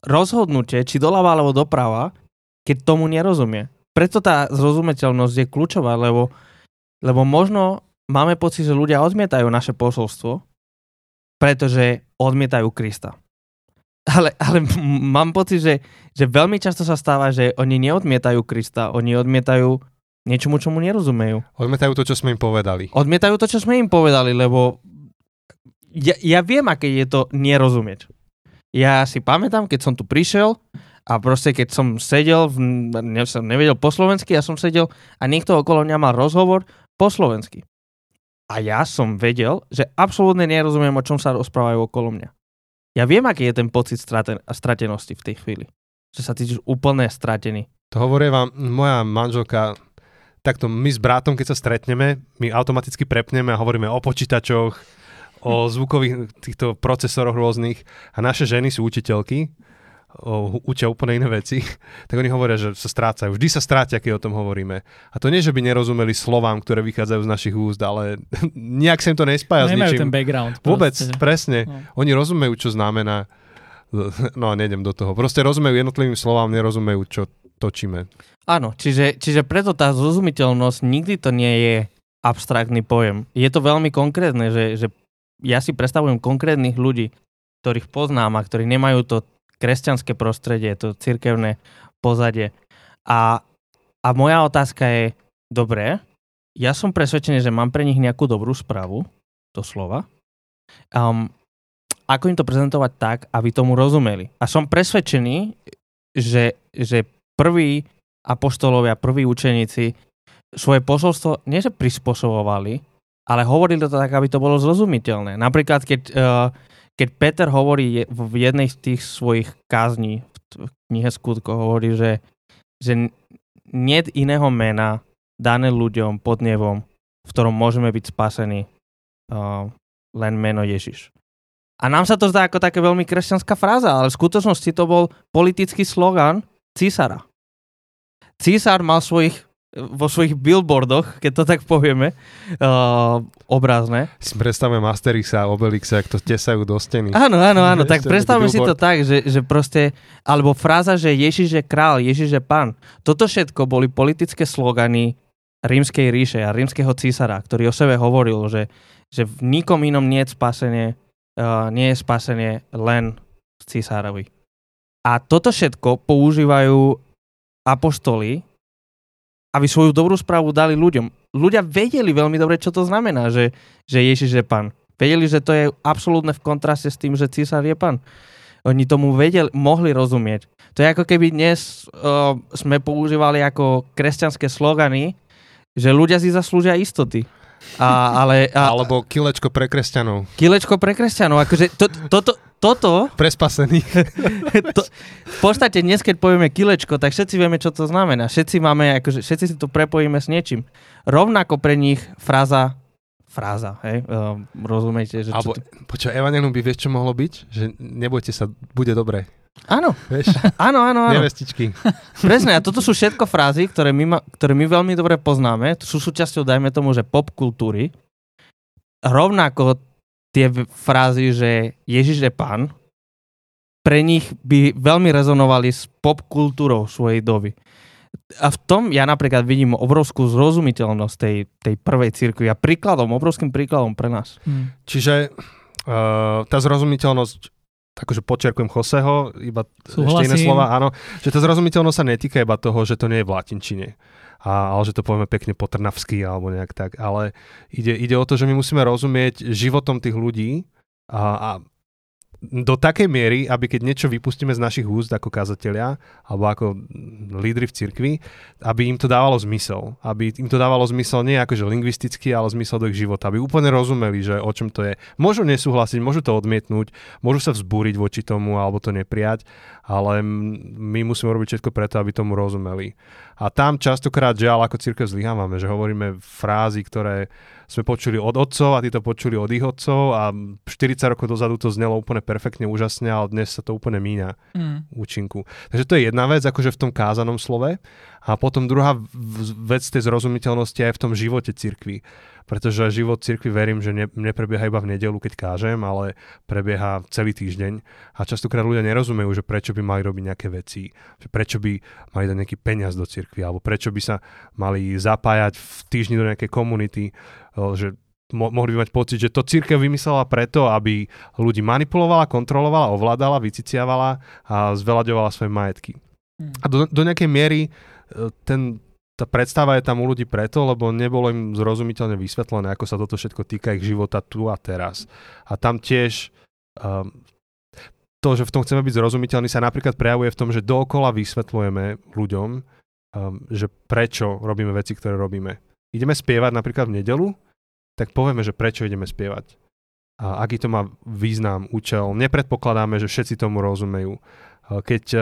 rozhodnutie, či doľava alebo doprava, keď tomu nerozumie. Preto tá zrozumiteľnosť je kľúčová, lebo možno máme pocit, že ľudia odmietajú naše posolstvo, pretože odmietajú Krista. Ale mám pocit, že veľmi často sa stáva, že oni neodmietajú Krista, oni odmietajú niečomu, čomu nerozumejú. Odmietajú to, čo sme im povedali. Lebo ja viem, aké je to nerozumieť. Ja si pamätám, keď som tu prišiel a proste keď som sedel, som nevedel po slovensky, ja som sedel a niekto okolo mňa mal rozhovor po slovensky. A ja som vedel, že absolútne nerozumiem, o čom sa rozprávajú okolo mňa. Ja viem, aký je ten pocit stratenosti v tej chvíli. Že sa cítiš úplne stratený. To hovorí vám moja manželka... Takto my s bratom, keď sa stretneme, my automaticky prepneme a hovoríme o počítačoch, o zvukových týchto procesoroch rôznych a naše ženy sú učiteľky, učia úplne iné veci, tak oni hovoria, že sa strácajú. Vždy sa strátia, keď o tom hovoríme. A to nie, že by nerozumeli slovám, ktoré vychádzajú z našich úst, ale nejak sa im to nespája s ničím. Nemajú ten background. Vôbec, presne. No. Oni rozumejú, čo znamená. No a nejdem do toho. Proste rozumejú jednotlivým slovám, nerozumejú, čo točíme. Áno, čiže preto tá zrozumiteľnosť nikdy to nie je abstraktný pojem. Je to veľmi konkrétne, že ja si predstavujem konkrétnych ľudí, ktorých poznám a ktorí nemajú to kresťanské prostredie, to cirkevné pozadie. A moja otázka je, dobre, ja som presvedčený, že mám pre nich nejakú dobrú správu, doslova. Ako im to prezentovať tak, aby tomu rozumeli? A som presvedčený, že prví apoštolovia, prví učeníci svoje posolstvo nie že prispôsobovali, ale hovorili to tak, aby to bolo zrozumiteľné. Napríklad, keď Peter hovorí v jednej z tých svojich kázní, v knihe Skutkov, hovorí, že nie je iného mena dané ľuďom pod nebom, v ktorom môžeme byť spasení, len meno Ježiš. A nám sa to zdá ako také veľmi kresťanská fráza, ale v skutočnosti to bol politický slogan císara. Císar mal svojich vo svojich billboardoch, keď to tak povieme, obrazné. Si predstavme Masterixa a Obelixa, ak to tesajú do steny. Áno, tak predstavme si to tak, že proste, alebo fráza, že Ježiš je král, Ježiš je pán. Toto všetko boli politické slogany Rímskej ríše a rímskeho císara, ktorý o sebe hovoril, že v nikom inom nie je spasenie len v císarovi. A toto všetko používajú apoštoli, aby svoju dobrú správu dali ľuďom. Ľudia vedeli veľmi dobre, čo to znamená, že Ježiš je pán. Vedeli, že to je absolútne v kontraste s tým, že císar je pán. Oni tomu vedeli, mohli rozumieť. To je ako keby dnes sme používali ako kresťanské slogany, že ľudia si zaslúžia istoty. Alebo kilečko pre kresťanov. Akože toto... Pre spasených. V podstate dnes, keď povieme kilečko, tak všetci vieme, čo to znamená. Všetci si to prepojíme s niečím. Rovnako pre nich fráza, hej? Rozumiete? Že alebo, počkaj, Evanjelium by vieš, čo mohlo byť? Že nebojte sa, bude dobre. Áno. Vieš? Áno. Nevestičky. Presne, a toto sú všetko frázy, ktoré my veľmi dobre poznáme. Sú súčasťou, dajme tomu, že pop kultúry. Rovnako tie frázy, že Ježiš je pán, pre nich by veľmi rezonovali s pop kultúrou svojej doby. A v tom ja napríklad vidím obrovskú zrozumiteľnosť tej prvej cirkvi a obrovským príkladom pre nás. Čiže tá zrozumiteľnosť, takže počerkujem Joseho, iba ešte iné slova, áno, že tá zrozumiteľnosť sa netýka iba toho, že to nie je v latinčine, ale že to povieme pekne po trnavsky alebo nejak tak, ale ide o to, že my musíme rozumieť životom tých ľudí a do takej miery, aby keď niečo vypustíme z našich úst ako kazatelia alebo ako lídri v cirkvi, aby im to dávalo zmysel. Aby im to dávalo zmysel nie akože lingvisticky, ale zmysel do ich života. Aby úplne rozumeli, že o čom to je. Môžu nesúhlasiť, môžu to odmietnúť, môžu sa vzbúriť voči tomu alebo to neprijať, ale my musíme robiť všetko preto, aby tomu rozumeli. A tam častokrát žiaľ ako cirkev zlyhávame, že hovoríme frázy, ktoré sme počuli od otcov a títo počuli od ich otcov a 40 rokov dozadu to znelo úplne perfektne, úžasne, ale dnes sa to úplne míňa účinku. Takže to je jedna vec, akože v tom kázanom slove. A potom druhá vec tej zrozumiteľnosti aj v tom živote cirkvi. Pretože život cirkvi, verím, že neprebieha iba v nedeľu, keď kážem, ale prebieha celý týždeň. A častokrát ľudia nerozumejú, že prečo by mali robiť nejaké veci, že prečo by mali dať nejaký peniaz do cirkvi, alebo prečo by sa mali zapájať v týždni do nejakej komunity, že mohli by mať pocit, že to cirkev vymyslela preto, aby ľudí manipulovala, kontrolovala, ovládala, vyciciavala a zveľaďovala svoje majetky. A do nejakej miery tá predstava je tam u ľudí preto, lebo nebolo im zrozumiteľne vysvetlené, ako sa toto všetko týka ich života tu a teraz. A tam tiež to, že v tom chceme byť zrozumiteľní, sa napríklad prejavuje v tom, že dookola vysvetľujeme ľuďom, že prečo robíme veci, ktoré robíme. Ideme spievať napríklad v nedeľu, tak povieme, že prečo ideme spievať. A aký to má význam, účel. Nepredpokladáme, že všetci tomu rozumejú. Keď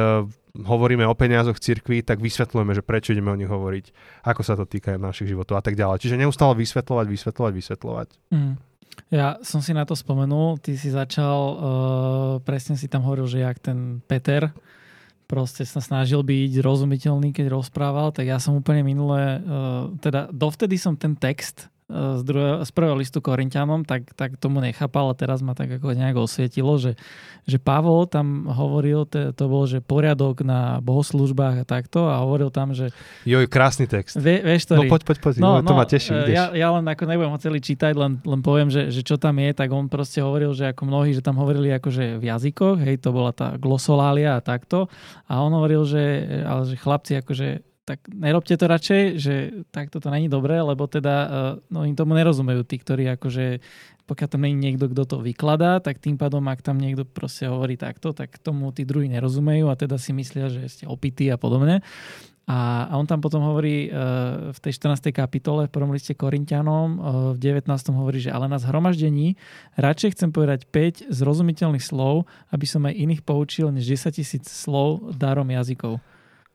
hovoríme o peniazoch cirkvi, tak vysvetľujeme, že prečo ideme o nich hovoriť, ako sa to týka našich životov a tak ďalej. Čiže neustále vysvetľovať. Ja som si na to spomenul, ty si začal, presne si tam hovoril, že jak ten Peter proste sa snažil byť rozumiteľný, keď rozprával, tak ja som úplne minule, teda dovtedy som ten text z prvého listu Korinťanom, tak tomu nechápal a teraz ma tak ako nejak osvietilo, že Pavol tam hovoril, to bol, že poriadok na bohoslúžbách a takto a hovoril tam, že... Joj, krásny text. Vieš, ktorý... No poď, to ma teší. Ja len ako nebudem ho celý čítať, len poviem, že čo tam je, tak on proste hovoril, že ako mnohí, že tam hovorili akože v jazykoch, hej, to bola tá glosolália a takto a on hovoril, že chlapci akože tak nerobte to radšej, že takto to není dobré, lebo teda oni tomu nerozumejú tí, ktorí akože pokiaľ tam není niekto, kto to vykladá, tak tým pádom, ak tam niekto proste hovorí takto, tak tomu tí druhí nerozumejú a teda si myslia, že ste opití a podobne. A on tam potom hovorí v tej 14. kapitole v prvom liste Korinťanom v 19. hovorí, že ale na zhromaždení radšej chcem povedať 5 zrozumiteľných slov, aby som aj iných poučil než 10 000 slov darom jazykov.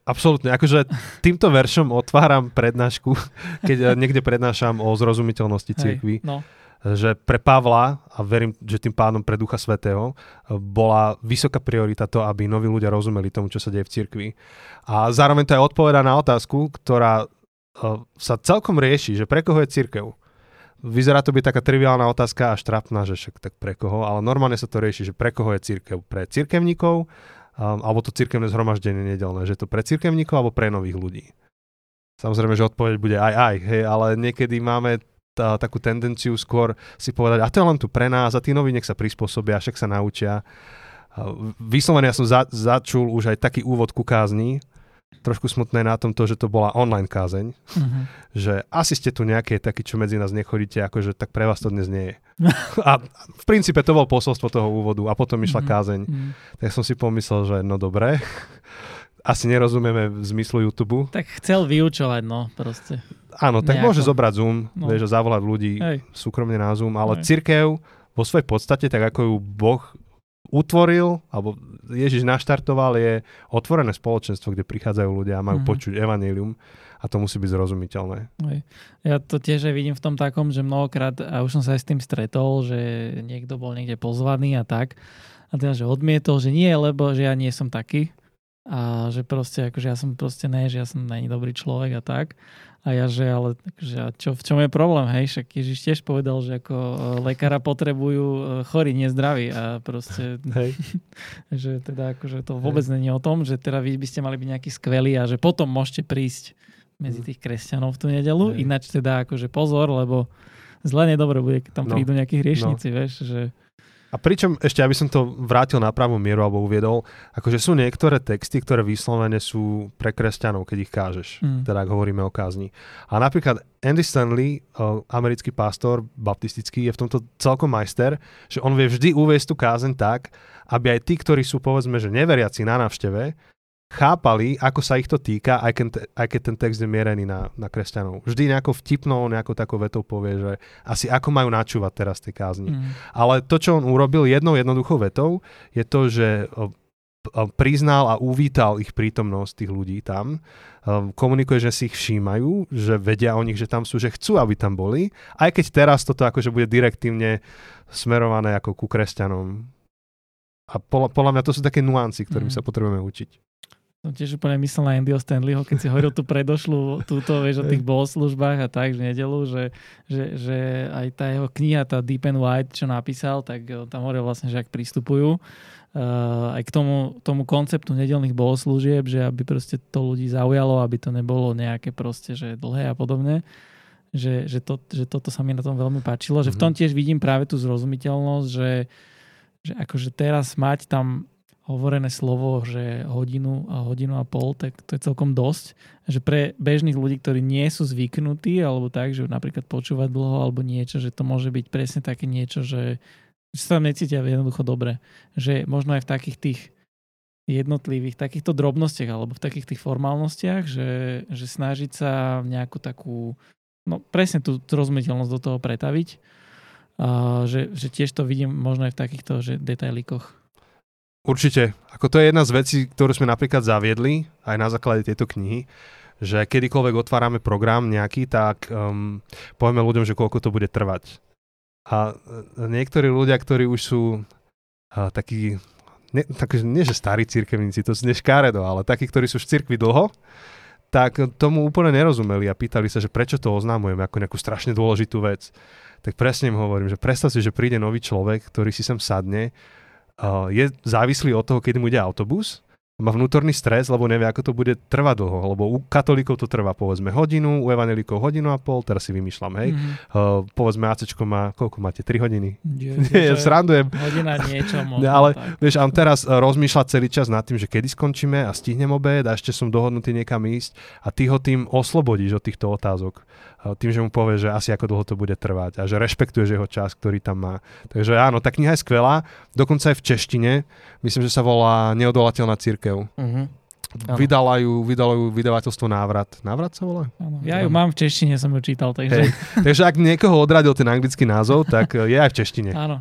Absolútne, akože týmto veršom otváram prednášku, keď niekde prednášam o zrozumiteľnosti cirkvi, no. Že pre Pavla, a verím, že tým pánom pre Ducha Svätého, bola vysoká priorita to, aby noví ľudia rozumeli tomu, čo sa deje v cirkvi. A zároveň to aj odpovedá na otázku, ktorá sa celkom rieši, že pre koho je cirkev. Vyzerá to byť taká triviálna otázka a štrapná, že však tak pre koho, ale normálne sa to rieši, že pre koho je cirkev. Pre cirkevníkov, alebo to cirkevné zhromaždenie nedelné, že to pre cirkevníkov alebo pre nových ľudí. Samozrejme, že odpoveď bude aj, hej, ale niekedy máme takú tendenciu skôr si povedať, a to je len tu pre nás, a tí noví nech sa prispôsobia, však sa naučia. Vyslovene ja som začul už aj taký úvod ku kázni, trošku smutné na tom to, že to bola online kázeň, že asi ste tu nejaké takí, čo medzi nás nechodíte, akože tak pre vás to dnes nie je. A v princípe to bolo posolstvo toho úvodu a potom išla kázeň. Tak som si pomyslel, že no dobre, asi nerozumieme v zmyslu YouTube. Tak chcel vyučovať, no proste. Áno, tak nejako. Môže zobrať Zoom, no. Vieš, zavolať ľudí súkromne na Zoom, ale cirkev vo svojej podstate, tak ako ju Boh utvoril, alebo Ježiš naštartoval, je otvorené spoločenstvo, kde prichádzajú ľudia a majú počuť evanjelium a to musí byť zrozumiteľné. Ja to tiež vidím v tom takom, že mnohokrát, a už som sa aj s tým stretol, že niekto bol niekde pozvaný a tak, a teda, že odmietol, že nie, lebo že ja nie som taký a že proste, akože ja som proste ne, že ja som není dobrý človek a tak. A ja, že ale že v čom je problém, hej? Však Ježiš tiež povedal, že ako lekára potrebujú chorí, nezdraví a proste, že teda akože to vôbec není o tom, že teda vy by ste mali byť nejaký skvelý a že potom môžete prísť medzi tých kresťanov v tú nedelu, ináč teda akože pozor, lebo zle nedobre bude, keď tam prídu nejakí hriešnici, vieš, že... A pričom ešte, aby som to vrátil na pravú mieru alebo uviedol, akože sú niektoré texty, ktoré vyslovene sú pre kresťanov, keď ich kážeš, teda ak hovoríme o kázni. A napríklad Andy Stanley, americký pastor baptistický, je v tomto celkom majster, že on vie vždy uviesť tú kázeň tak, aby aj tí, ktorí sú povedzme, že neveriaci na návšteve, chápali, ako sa ich to týka, aj keď ten text je mierený na kresťanov. Vždy nejakou vtipnou, nejakou takou vetou povie, že asi ako majú načúvať teraz tej kázni. Ale to, čo on urobil jednou jednoduchou vetou, je to, že priznal a uvítal ich prítomnosť tých ľudí tam. Komunikuje, že si ich všímajú, že vedia o nich, že tam sú, že chcú, aby tam boli. Aj keď teraz toto akože bude direktívne smerované ako ku kresťanom. A podľa mňa to sú také nuancy, ktorým sa potrebujeme učiť. Som tiež úplne myslel na Andyho Stanleyho, keď si hovoril tú predošlú túto, vieš, o tých bohoslúžbách a tak, v nedelu, že aj tá jeho kniha, tá Deep and Wide, čo napísal, tak tam hovoril vlastne, že ak pristupujú aj k tomu konceptu nedelných bohoslúžieb, že aby proste to ľudí zaujalo, aby to nebolo nejaké proste, že dlhé a podobne, že toto sa mi na tom veľmi páčilo, že v tom tiež vidím práve tú zrozumiteľnosť, že akože teraz mať tam hovorené slovo, že hodinu a pol, tak to je celkom dosť. Že pre bežných ľudí, ktorí nie sú zvyknutí, alebo tak, že napríklad počúvať dlho, alebo niečo, že to môže byť presne také niečo, že sa tam necítia jednoducho dobre. Že možno aj v takých tých jednotlivých, takýchto drobnostiach, alebo v takých tých formálnostiach, že snažiť sa nejakú takú, no presne tú zrozumiteľnosť do toho pretaviť. Že tiež to vidím možno aj v takýchto detailíkoch. Určite. Ako to je jedna z vecí, ktorú sme napríklad zaviedli, aj na základe tejto knihy, že kedykoľvek otvárame program nejaký, tak povieme ľuďom, že koľko to bude trvať. A niektorí ľudia, ktorí už sú takí, nie že starí cirkevníci, to znie škaredo, ale takí, ktorí sú v cirkvi dlho, tak tomu úplne nerozumeli a pýtali sa, že prečo to oznámujeme ako nejakú strašne dôležitú vec. Tak presne im hovorím, že predstav si, že príde nový človek, ktorý si sem sadne, je závislý od toho, kedy mu ide autobus, má vnútorný stres, lebo nevie, ako to bude trvať dlho, lebo u katolíkov to trvá povedzme hodinu, u evanjelikov hodinu a pol, teraz si vymýšľam, hej. Povedzme ACčko má, koľko máte, 3 hodiny? Nie, srandujem. Hodina niečo možno. Ale tak. Vieš, on teraz rozmýšľa celý čas nad tým, že kedy skončíme a stihnem obed a ešte som dohodnutý niekam ísť a ty ho tým oslobodíš od týchto otázok. Tým, že mu povieš, že asi ako dlho to bude trvať a že rešpektuješ jeho čas, ktorý tam má. Takže áno, tá kniha je skvelá, dokonca aj v češtine. Myslím, že sa volá Neodolateľná cirkev. Vydala ju vydavateľstvo Návrat. Návrat sa volá? Ano. Ja ju mám v češtine, som ju čítal. Takže... Hey. Takže ak niekoho odradil ten anglický názov, tak je aj v češtine. Áno.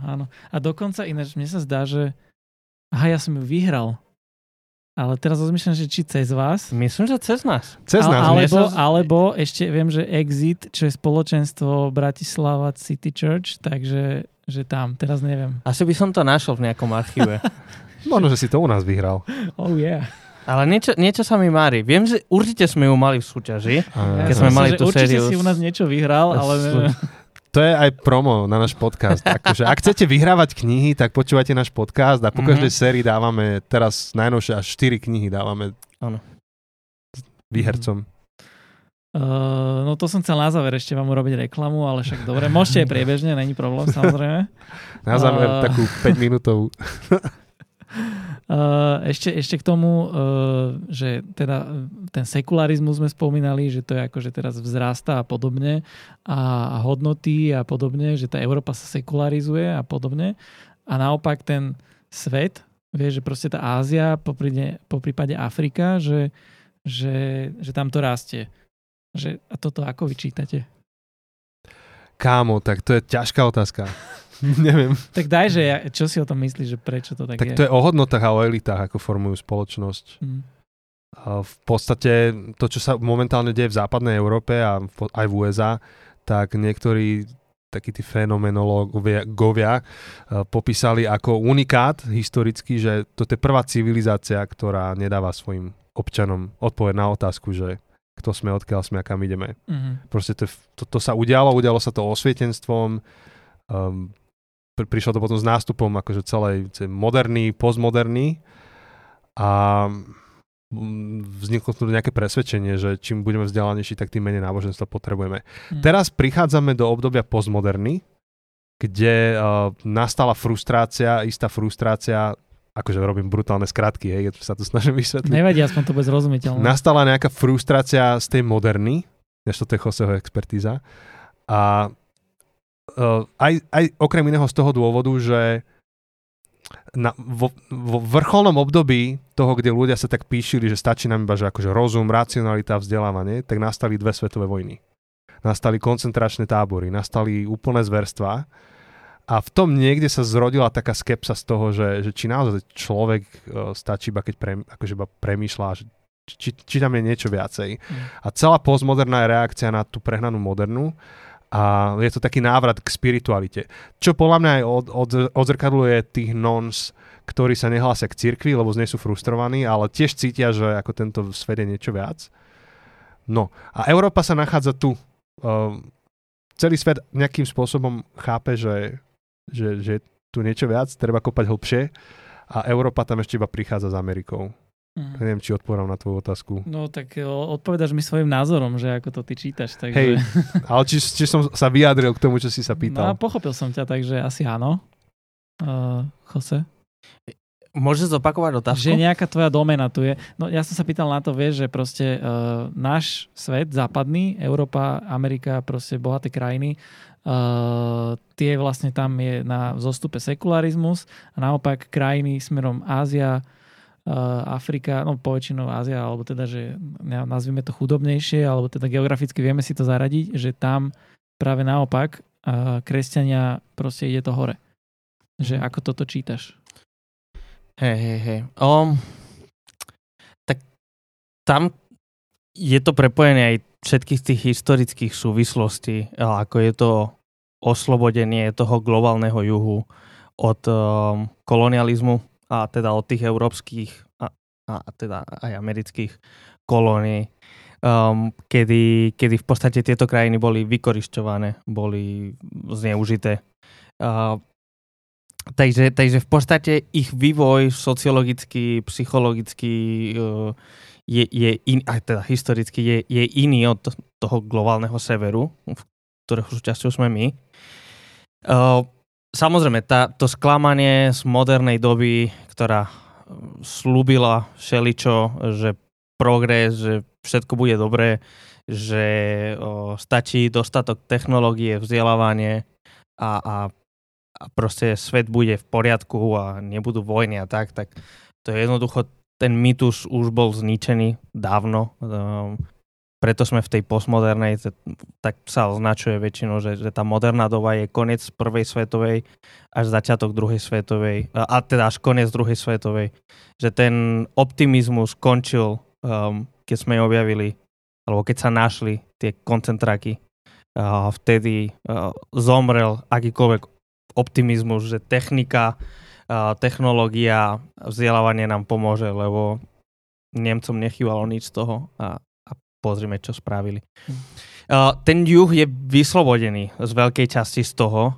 A dokonca ináč mne sa zdá, že ja som ju vyhral. Ale teraz rozmýšľam, že či cez vás. Myslím, že cez nás. Alebo ešte viem, že Exit, čo je spoločenstvo Bratislava City Church, takže že tam, teraz neviem. Asi by som to našiel v nejakom archíve. Možno, že si to u nás vyhral. Oh yeah. Ale niečo sa mi mári. Viem, že určite sme ju mali v súťaži. Keď sme mali tú sériu. Určite si u nás niečo vyhral, ale... To je aj promo na náš podcast. Akože, ak chcete vyhrávať knihy, tak počúvajte náš podcast a po každej sérii dávame, teraz najnovšie až 4 knihy dávame výhercom. No to som chcel na záver ešte vám urobiť reklamu, ale však dobre, môžete aj priebežne, není problém, samozrejme. Na záver takú 5 minútovú. Ešte k tomu, že teda ten sekularizmus sme spomínali, že to je ako, že teraz vzrastá a podobne a hodnoty a podobne, že tá Európa sa sekularizuje a podobne a naopak ten svet, vieš, že proste tá Ázia, poprípade Afrika, že tam to rastie. A toto ako vyčítate? Kámo, tak to je ťažká otázka. Neviem. Tak daj, že čo si o tom myslíš, že prečo to tak je? Tak to je o hodnotách a o elitách, ako formujú spoločnosť. A v podstate to, čo sa momentálne deje v západnej Európe a aj v USA, tak niektorí takí tí fenomenológovia popísali ako unikát historicky, že toto je prvá civilizácia, ktorá nedáva svojim občanom odpoveď na otázku, že kto sme, odkiaľ sme a kam ideme. Proste to sa udialo sa to osvietenstvom, prišlo to potom s nástupom akože celej moderný, postmoderný a vzniklo tu nejaké presvedčenie, že čím budeme vzdelanejší, tak tým menej náboženstva potrebujeme. Teraz prichádzame do obdobia postmoderný, kde nastala istá frustrácia, akože robím brutálne skratky, hej, sa to snažím vysvetliť. Nevadí, aspoň to bude zrozumiteľné. Nastala nejaká frustrácia z tej moderny, než to je Joseho expertíza. A aj okrem iného z toho dôvodu, že vo vrcholnom období toho, kde ľudia sa tak píšili, že stačí nám iba, že akože rozum, racionalita, vzdelávanie, tak nastali dve svetové vojny. Nastali koncentračné tábory, nastali úplné zverstvá. A v tom niekde sa zrodila taká skepsa z toho, že či naozaj človek stačí iba, keď premýšľa, či tam je niečo viacej. A celá postmoderná je reakcia na tú prehnanú modernú a je to taký návrat k spiritualite. Čo podľa mňa aj odzrkadluje tých nons, ktorí sa nehlásia k cirkvi, lebo z nej sú frustrovaní, ale tiež cítia, že ako tento svet je niečo viac. No a Európa sa nachádza tu. Celý svet nejakým spôsobom chápe, že tu niečo viac, treba kopať hlbšie a Európa tam ešte iba prichádza s Amerikou. Neviem, či odpovedám na tvoju otázku. No tak odpovedaš mi svojim názorom, že ako to ty čítaš. Takže... Hej, ale či som sa vyjadril k tomu, čo si sa pýtal. No pochopil som ťa, takže asi áno. Jose? Môžeš zopakovať otázku? Že nejaká tvoja domena tu je. No ja som sa pýtal na to, vieš, že proste náš svet, západný, Európa, Amerika, proste bohaté krajiny, tie vlastne tam je na zostupe sekularizmus a naopak krajiny smerom Ázia, Afrika, no poväčšinou Ázia, alebo teda, že nazvime to chudobnejšie, alebo teda geograficky vieme si to zaradiť, že tam práve naopak kresťania proste ide to hore. Že ako toto čítaš? Hej. Tak tam je to prepojené aj všetkých tých historických súvislostí, ako je to oslobodenie toho globálneho juhu od kolonializmu a teda od tých európskych a teda aj amerických kolónií, kedy v podstate tieto krajiny boli vykorisťované, boli zneužité. Takže v podstate ich vývoj sociologicky, psychologicky teda historicky je iný od toho globálneho severu, v ktorého súčasťou sme my. Samozrejme, to sklamanie z modernej doby, ktorá slúbila všeličo, že progres, že všetko bude dobré, že stačí dostatok technológie, vzdelávanie a proste svet bude v poriadku a nebudú vojny a tak to je jednoducho, ten mýtus už bol zničený dávno, preto sme v tej postmodernej, tak sa označuje väčšinou, že tá moderná doba je koniec prvej svetovej až začiatok druhej svetovej, a teda až koniec druhej svetovej, že ten optimizmus končil, keď sme objavili, alebo keď sa našli tie koncentráky, vtedy zomrel akýkoľvek optimizmus, že technika, technológia, vzdelávanie nám pomôže, lebo Nemcom nechýbalo nič z toho a pozrime, čo spravili. Ten juh je vyslobodený z veľkej časti z toho.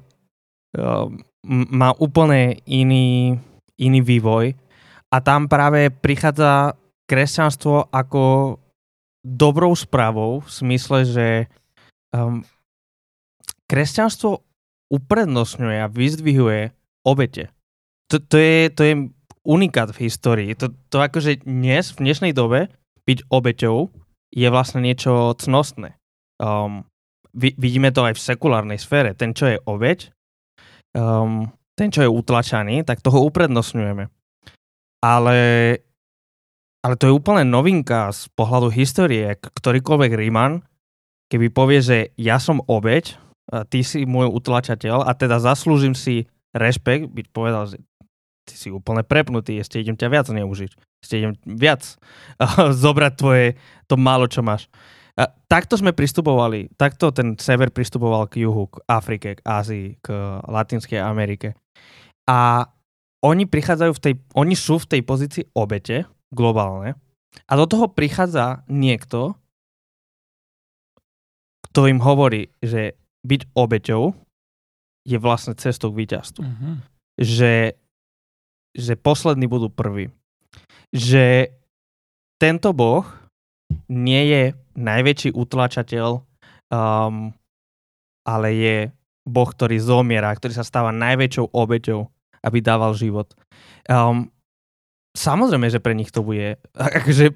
Má úplne iný vývoj a tam práve prichádza kresťanstvo ako dobrou správou v smysle, že kresťanstvo uprednostňuje a vyzdvihuje obete. To je unikát v histórii. To akože dnes, v dnešnej dobe, byť obeťou je vlastne niečo cnostné. Vidíme to aj v sekulárnej sfére. Ten, čo je obeť, ten, čo je utlačaný, tak toho uprednostňujeme. Ale to je úplne novinka z pohľadu histórie. Ktorýkoľvek Ríman, keby povie, že ja som obeť, ty si môj utlačateľ a teda zaslúžim si rešpekt, byť povedal, že ty si úplne prepnutý, ešte idem ťa viac neužiť. Ešte idem viac zobrať to málo, čo máš. Takto sme pristupovali, takto ten sever pristupoval k juhu, k Afrike, k Ázii, k Latinskej Amerike. A oni prichádzajú oni sú v tej pozícii obete, globálne. A do toho prichádza niekto, kto im hovorí, že byť obeťou je vlastne cestou k víťazstvu. Uh-huh. Že poslední budú prví. Že tento Boh nie je najväčší utlačateľ, ale je Boh, ktorý zomiera, ktorý sa stáva najväčšou obeťou, aby dával život. Samozrejme, že pre nich to bude. Akože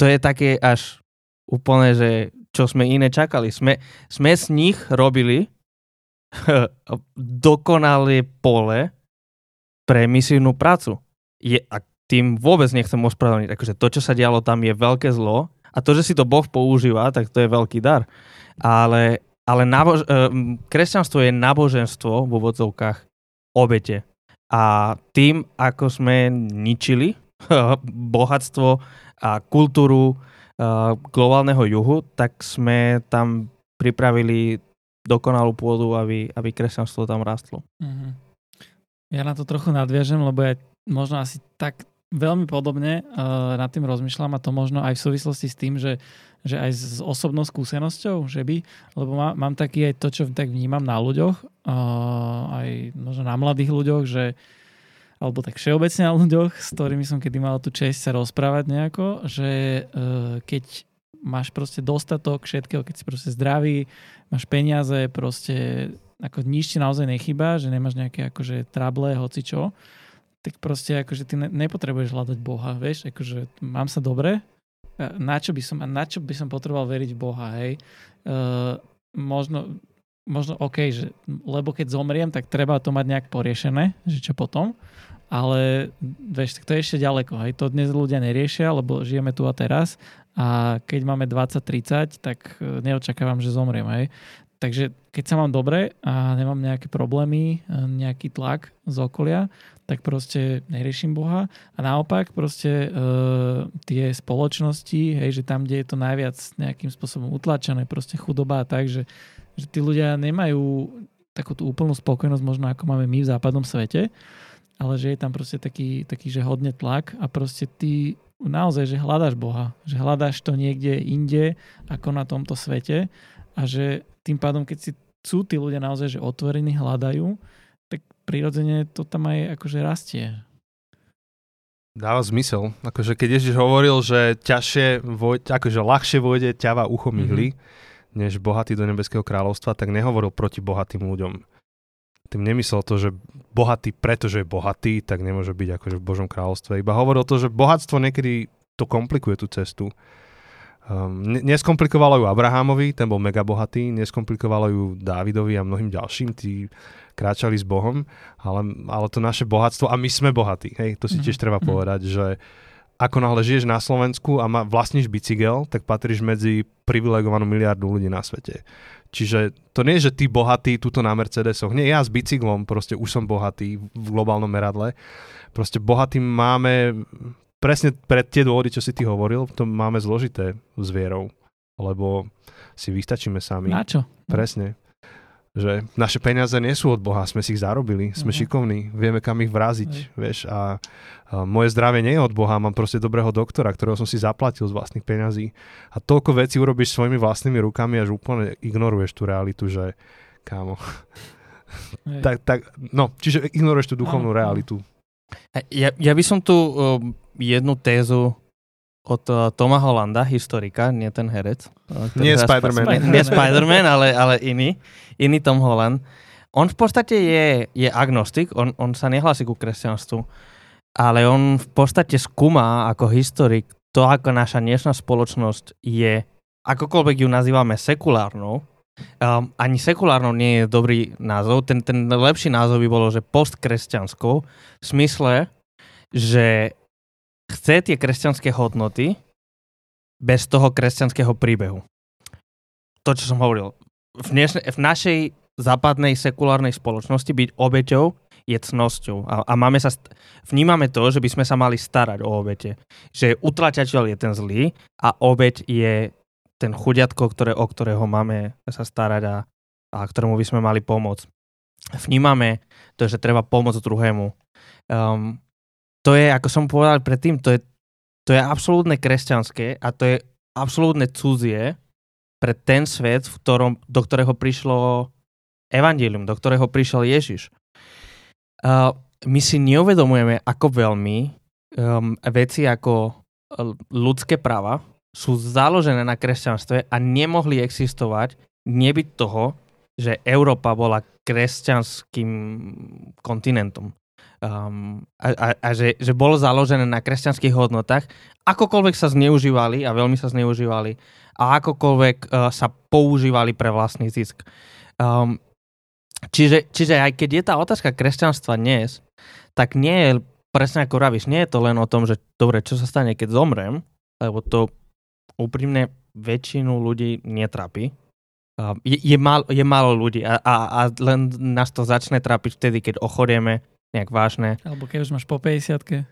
to je také až úplne, že čo sme iné čakali. Sme z nich robili dokonalé pole pre misijnú prácu. A tým vôbec nechcem ospravedlniť. Takže to, čo sa dialo tam, je veľké zlo a to, že si to Boh používa, tak to je veľký dar. Ale kresťanstvo je náboženstvo v úvodzovkách obete. A tým, ako sme ničili bohatstvo a kultúru globálneho juhu, tak sme tam pripravili dokonalú pôdu, aby kresťanstvo tam rastlo. Mm-hmm. Ja na to trochu nadviažem, lebo ja možno asi tak veľmi podobne nad tým rozmýšľam a to možno aj v súvislosti s tým, že aj s osobnou skúsenosťou, lebo mám taký aj to, čo tak vnímam na ľuďoch, aj možno na mladých ľuďoch, alebo tak všeobecne na ľuďoch, s ktorými som kedy mal tú česť sa rozprávať nejako, že keď máš proste dostatok všetkého, keď si proste zdravý, máš peniaze, proste ako nič ti naozaj nechýba, že nemáš nejaké akože trable, hocičo, tak proste akože ty nepotrebuješ hľadať Boha, vieš, akože mám sa dobre, na čo by som potreboval veriť v Boha, hej. Možno OK, že, lebo keď zomriem, tak treba to mať nejak poriešené, že čo potom, ale vieš, tak to je ešte ďaleko, hej, to dnes ľudia neriešia, lebo žijeme tu a teraz a keď máme 20-30, tak neočakávam, že zomriem, hej. Takže keď sa mám dobre a nemám nejaké problémy, nejaký tlak z okolia, tak proste neriešim Boha a naopak proste tie spoločnosti, hej, že tam, kde je to najviac nejakým spôsobom utlačené, proste chudoba a tak, že tí ľudia nemajú takú tú úplnú spokojnosť, možno ako máme my v západnom svete, ale že je tam proste taký že hodne tlak a proste ty naozaj, že hľadáš Boha, že hľadáš to niekde inde ako na tomto svete a že tým pádom, keď sú tí ľudia naozaj, že otvorení, hľadajú, tak prirodzene to tam aj akože rastie. Dáva zmysel. Akože keď Ježiš hovoril, že ľahšie vôjde ťava uchom ihly, než bohatý do nebeského kráľovstva, tak nehovoril proti bohatým ľuďom. Tým nemyslel to, že bohatý, pretože je bohatý, tak nemôže byť akože v Božom kráľovstve. Iba hovoril to, že bohatstvo niekedy to komplikuje tú cestu. Neskomplikovalo ju Abrahamovi, ten bol mega bohatý, neskomplikovalo ju Dávidovi a mnohým ďalším, tí kráčali s Bohom, ale to naše bohatstvo, a my sme bohatí, hej, to si tiež treba povedať, že ako náhle žiješ na Slovensku a vlastníš bicykel, tak patríš medzi privilegovanú miliardu ľudí na svete. Čiže to nie je, že ty bohatý tuto na Mercedesoch, nie, ja s bicyklom proste už som bohatý v globálnom meradle, proste bohatým máme... Presne pre tie dôvody, čo si ty hovoril, to máme zložité s vierou, lebo si vystačíme sami. Na čo? Presne. že naše peniaze nie sú od Boha, sme si ich zarobili, sme šikovní, vieme kam ich vraziť, vieš, a moje zdravie nie je od Boha, mám proste dobrého doktora, ktorého som si zaplatil z vlastných peňazí a toľko vecí urobíš svojimi vlastnými rukami, až úplne ignoruješ tú realitu, že kámo, čiže ignoruješ tú duchovnú realitu. Ja by som tu jednu tézu od Toma Hollanda, historika, nie ten herec. Nie Spider-Man. Nie Spider-Man, ale iný Tom Holland. On v podstate je agnostik, on sa nehlási ku kresťanstvu, ale on v podstate skúma ako historik to, ako naša dnešná spoločnosť je, akokoľvek ju nazývame sekulárnou, ani sekulárnou nie je dobrý názov, ten lepší názov by bolo, že postkresťanskou, v smysle, že chce tie kresťanské hodnoty bez toho kresťanského príbehu. To, čo som hovoril. V našej západnej sekulárnej spoločnosti byť obeťou je cnosťou. A vnímame to, že by sme sa mali starať o obete. Že utlačateľ je ten zlý a obeť je ten chudiatko, o ktorého máme sa starať a ktorému by sme mali pomôcť. Vnímame to, že treba pomôcť druhému. To je, ako som povedal predtým, to je absolútne kresťanské a to je absolútne cudzie pre ten svet, do ktorého prišlo evanjelium, do ktorého prišiel Ježiš. My si neuvedomujeme, ako veľmi veci ako ľudské práva sú založené na kresťanstve a nemohli existovať nebyť toho, že Európa bola kresťanským kontinentom. Že bolo založené na kresťanských hodnotách, akokoľvek sa zneužívali a veľmi sa zneužívali a akokoľvek sa používali pre vlastný zisk. Čiže aj keď je tá otázka kresťanstva dnes, tak nie je, presne ako hovoríš, nie je to len o tom, že dobre, čo sa stane, keď zomrem, lebo to úprimne väčšinu ľudí netrápi. Je málo ľudí a len nás to začne trápiť vtedy, keď ochorieme nejak vážne. Alebo keď už máš po 50-ke.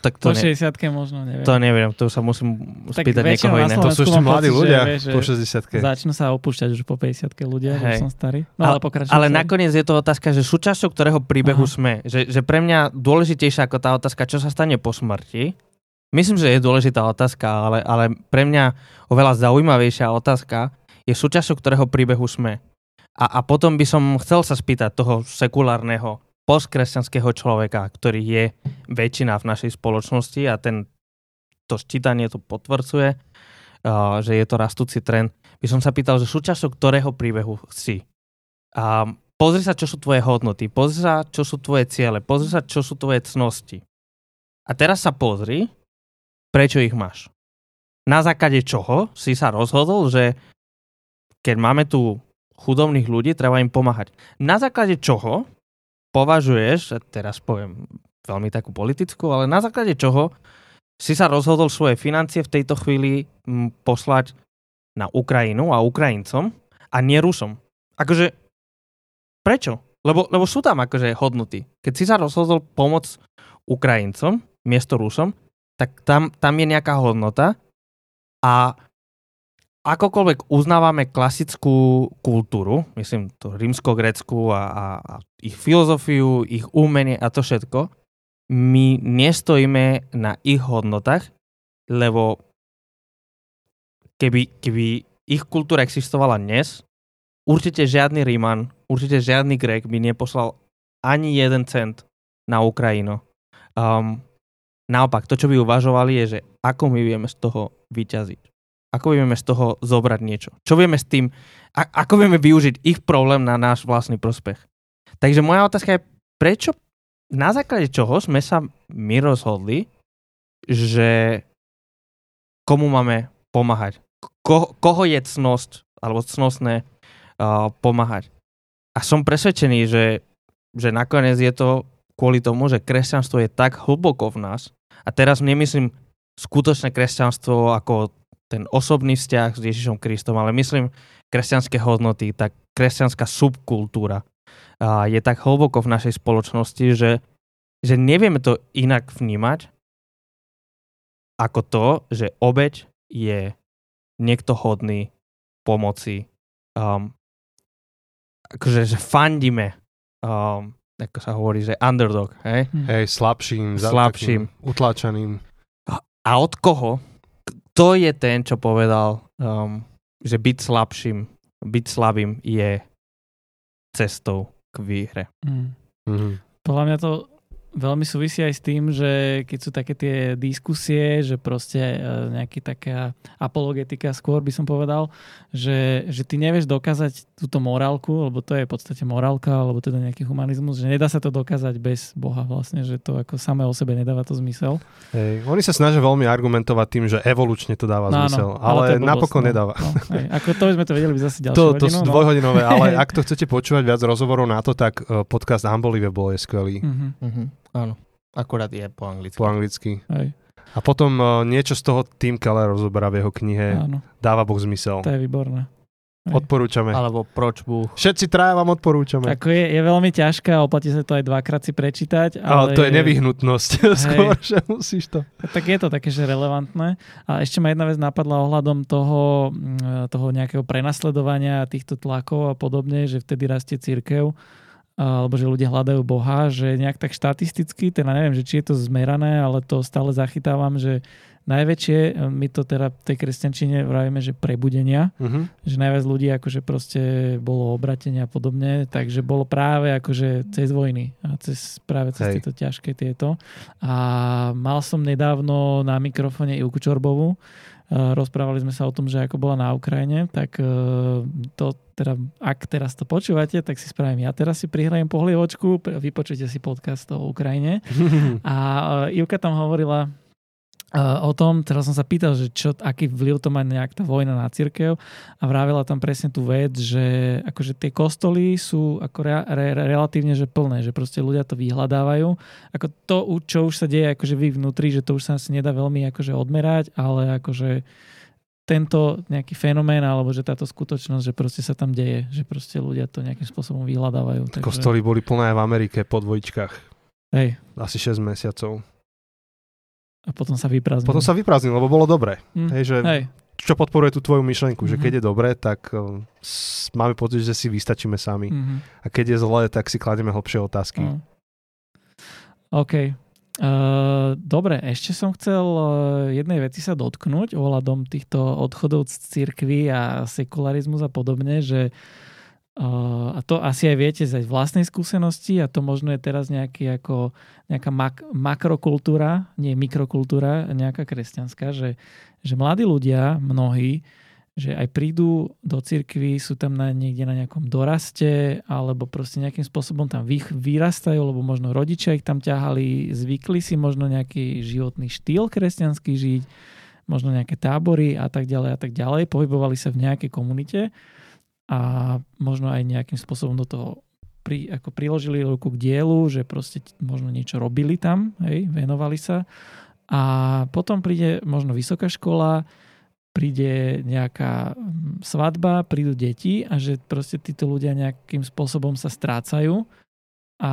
Tak to po 60-ke možno, neviem. To neviem, to sa musím spýtať niekoho iného. To sú ešte mladí ľudia po 60-ke. Začnú sa opúšťať už po 50-ke ľudia, už som starý. No, ale nakoniec je to otázka, že súčasťou ktorého príbehu sme. Že pre mňa dôležitejšia ako tá otázka, čo sa stane po smrti. Myslím, že je dôležitá otázka, ale pre mňa oveľa zaujímavejšia otázka je súčasťou ktorého príbehu sme. A potom by som chcel sa spýtať toho sekulárneho postkresťanského človeka, ktorý je väčšina v našej spoločnosti a to sčítanie to potvrdzuje, že je to rastúci trend. By som sa pýtal, že súčasťou ktorého príbehu si. Pozri sa, čo sú tvoje hodnoty, pozri sa, čo sú tvoje ciele, pozri sa, čo sú tvoje cnosti. A teraz sa pozri, prečo ich máš. Na základe čoho si sa rozhodol, že keď máme tu chudobných ľudí, treba im pomáhať. Na základe čoho považuješ, teraz poviem veľmi takú politickú, ale na základe čoho si sa rozhodol svoje financie v tejto chvíli poslať na Ukrajinu a Ukrajincom a nie Rusom. Akože prečo? Lebo sú tam akože hodnoty. Keď si sa rozhodol pomôcť Ukrajincom miesto Rusom, tak tam je nejaká hodnota a akokoľvek uznávame klasickú kultúru, myslím to rímsko-grécku a ich filozofiu, ich umenie a to všetko, my nestojíme na ich hodnotách, lebo keby ich kultúra existovala dnes, určite žiadny Ríman, určite žiadny Grék by neposlal ani jeden cent na Ukrajinu. Naopak, to, čo by uvažovali, je, že ako my vieme z toho vyťaziť. Ako vieme z toho zobrať niečo? Čo vieme s tým? Ako vieme využiť ich problém na náš vlastný prospech? Takže moja otázka je, prečo, na základe čoho sme sa my rozhodli, že komu máme pomáhať? Koho je cnosť, alebo cnostné pomáhať? A som presvedčený, že nakoniec je to kvôli tomu, že kresťanstvo je tak hlboko v nás. A teraz nemyslím skutočné kresťanstvo ako ten osobný vzťah s Ježišom Kristom, ale myslím kresťanské hodnoty, tá kresťanská subkultúra je tak hlboko v našej spoločnosti, že nevieme to inak vnímať ako to, že obeť je niekto hodný pomoci. akože že fandíme, ako sa hovorí, že underdog, hej? Hej, slabším. Utláčaným. A od koho? Kto je ten, čo povedal, že byť slabým je cestou k výhre? Podľa mňa to veľmi súvisí aj s tým, že keď sú také tie diskusie, že proste nejaká taká apologetika, skôr by som povedal, že ty nevieš dokázať túto morálku, lebo to je v podstate morálka, alebo teda nejaký humanizmus, že nedá sa to dokázať bez Boha vlastne, že to ako samé o sebe nedáva to zmysel. Hej, oni sa snažia veľmi argumentovať tým, že evolučne to dáva zmysel, ale napokon nedáva. Hej, ako to by sme to vedeli by zase ďalšie hodinu. To sú dvojhodinové, ale ak to chcete počúvať viac rozhovorov na to, tak podcast Unbelievable je skvelý. Áno, akurát je po anglicky. Aj. A potom niečo z toho Tim Keller rozoberá v jeho knihe Dáva Boh zmysel. To je výborné. Aj. Odporúčame. Alebo Proč Búh. Všetci traja vám odporúčame. Ako je veľmi ťažké a oplatí sa to aj dvakrát si prečítať. Ale to je nevyhnutnosť. Skôr, že musíš to. Tak je to také, že relevantné. A ešte ma jedna vec napadla ohľadom toho nejakého prenasledovania týchto tlakov a podobne, že vtedy rastie cirkev. Alebo že ľudia hľadajú Boha, že nejak tak štatisticky, teda neviem, že či je to zmerané, ale to stále zachytávam, že najväčšie, my to teda v tej kresťančine vravíme, že prebudenia, že najviac ľudí akože proste bolo obratenia a podobne, takže bolo práve akože cez vojny a práve cez tieto ťažké tieto. A mal som nedávno na mikrofóne Ivku Čorbovú, rozprávali sme sa o tom, že ako bola na Ukrajine, tak to teda, ak teraz to počúvate, tak si spravím ja. Teraz si prihrajem pohlievočku, vypočujte si podcast o Ukrajine. A Ivka tam hovorila o tom, teraz som sa pýtal, že aký vplyv to má nejak tá vojna na cirkev a vravila tam presne tú vec, že akože tie kostoly sú ako relatívne že plné, že proste ľudia to vyhľadávajú. Ako to, čo už sa deje akože vy vnútri, že to už sa asi nedá veľmi akože odmerať, ale akože tento nejaký fenomén, alebo že táto skutočnosť, že proste sa tam deje, že proste ľudia to nejakým spôsobom vyhľadávajú. Takže... Kostoly boli plné aj v Amerike po dvojčkách. Hej. Asi 6 mesiacov. A potom sa vyprázdnil. Lebo bolo dobre. Hej, že čo podporuje tú tvoju myšlenku, že keď je dobre, tak máme pocit, že si vystačíme sami. A keď je zle, tak si kladieme hlbšie otázky. OK. Dobre, ešte som chcel jednej veci sa dotknúť ohľadom týchto odchodov z cirkvi a sekularizmus a podobne, že a to asi aj viete z vlastnej skúsenosti a to možno je teraz nejaká makrokultúra, nie mikrokultúra, nejaká kresťanská, že mladí ľudia, mnohí, že aj prídu do cirkvi, sú tam niekde na nejakom doraste alebo proste nejakým spôsobom tam vyrastajú, lebo možno rodičia ich tam ťahali, zvykli si možno nejaký životný štýl kresťanský žiť, možno nejaké tábory a tak ďalej, pohybovali sa v nejakej komunite a možno aj nejakým spôsobom do toho priložili ruku k dielu, že proste možno niečo robili tam, hej, venovali sa. A potom príde možno vysoká škola, príde nejaká svadba, prídu deti a že proste títo ľudia nejakým spôsobom sa strácajú a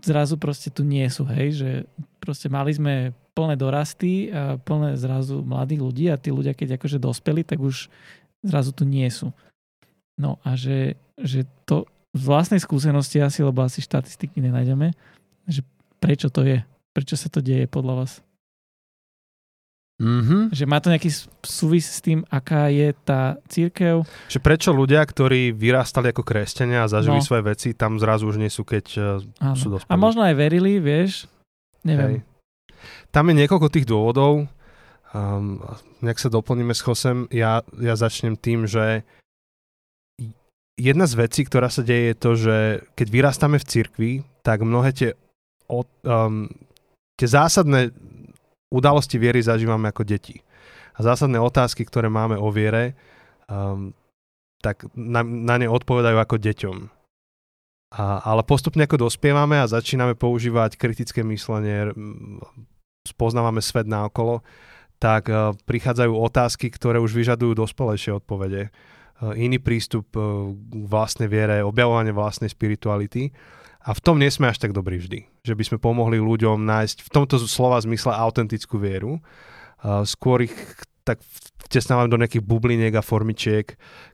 zrazu proste tu nie sú, hej, že proste mali sme plné dorasty a plné zrazu mladých ľudí a tí ľudia, keď akože dospeli, tak už zrazu tu nie sú. No a že to z vlastnej skúsenosti asi, lebo asi štatistiky nenájdeme, že prečo to je? Prečo sa to deje podľa vás? Že má to nejaký súvis s tým, aká je tá cirkev? Že prečo ľudia, ktorí vyrastali ako kresťania a zažili svoje veci, tam zrazu už nie sú, keď sú dospelí. A možno aj verili, vieš? Neviem. Hej. Tam je niekoľko tých dôvodov. Nejak sa doplníme s Chosem. Ja začnem tým, že jedna z vecí, ktorá sa deje, je to, že keď vyrastame v cirkvi, tak mnohé tie zásadné udalosti viery zažívame ako deti. A zásadné otázky, ktoré máme o viere, tak na ne odpovedajú ako deťom. Ale postupne ako dospievame a začíname používať kritické myslenie, spoznávame svet naokolo, tak prichádzajú otázky, ktoré už vyžadujú dospelejšie odpovede. Iný prístup k vlastnej viere, objavovanie vlastnej spirituality. A v tom nie sme až tak dobrí vždy. Že by sme pomohli ľuďom nájsť v tomto slova zmysle autentickú vieru. Skôr ich tak vtesnávam do nejakých bubliniek a formičiek,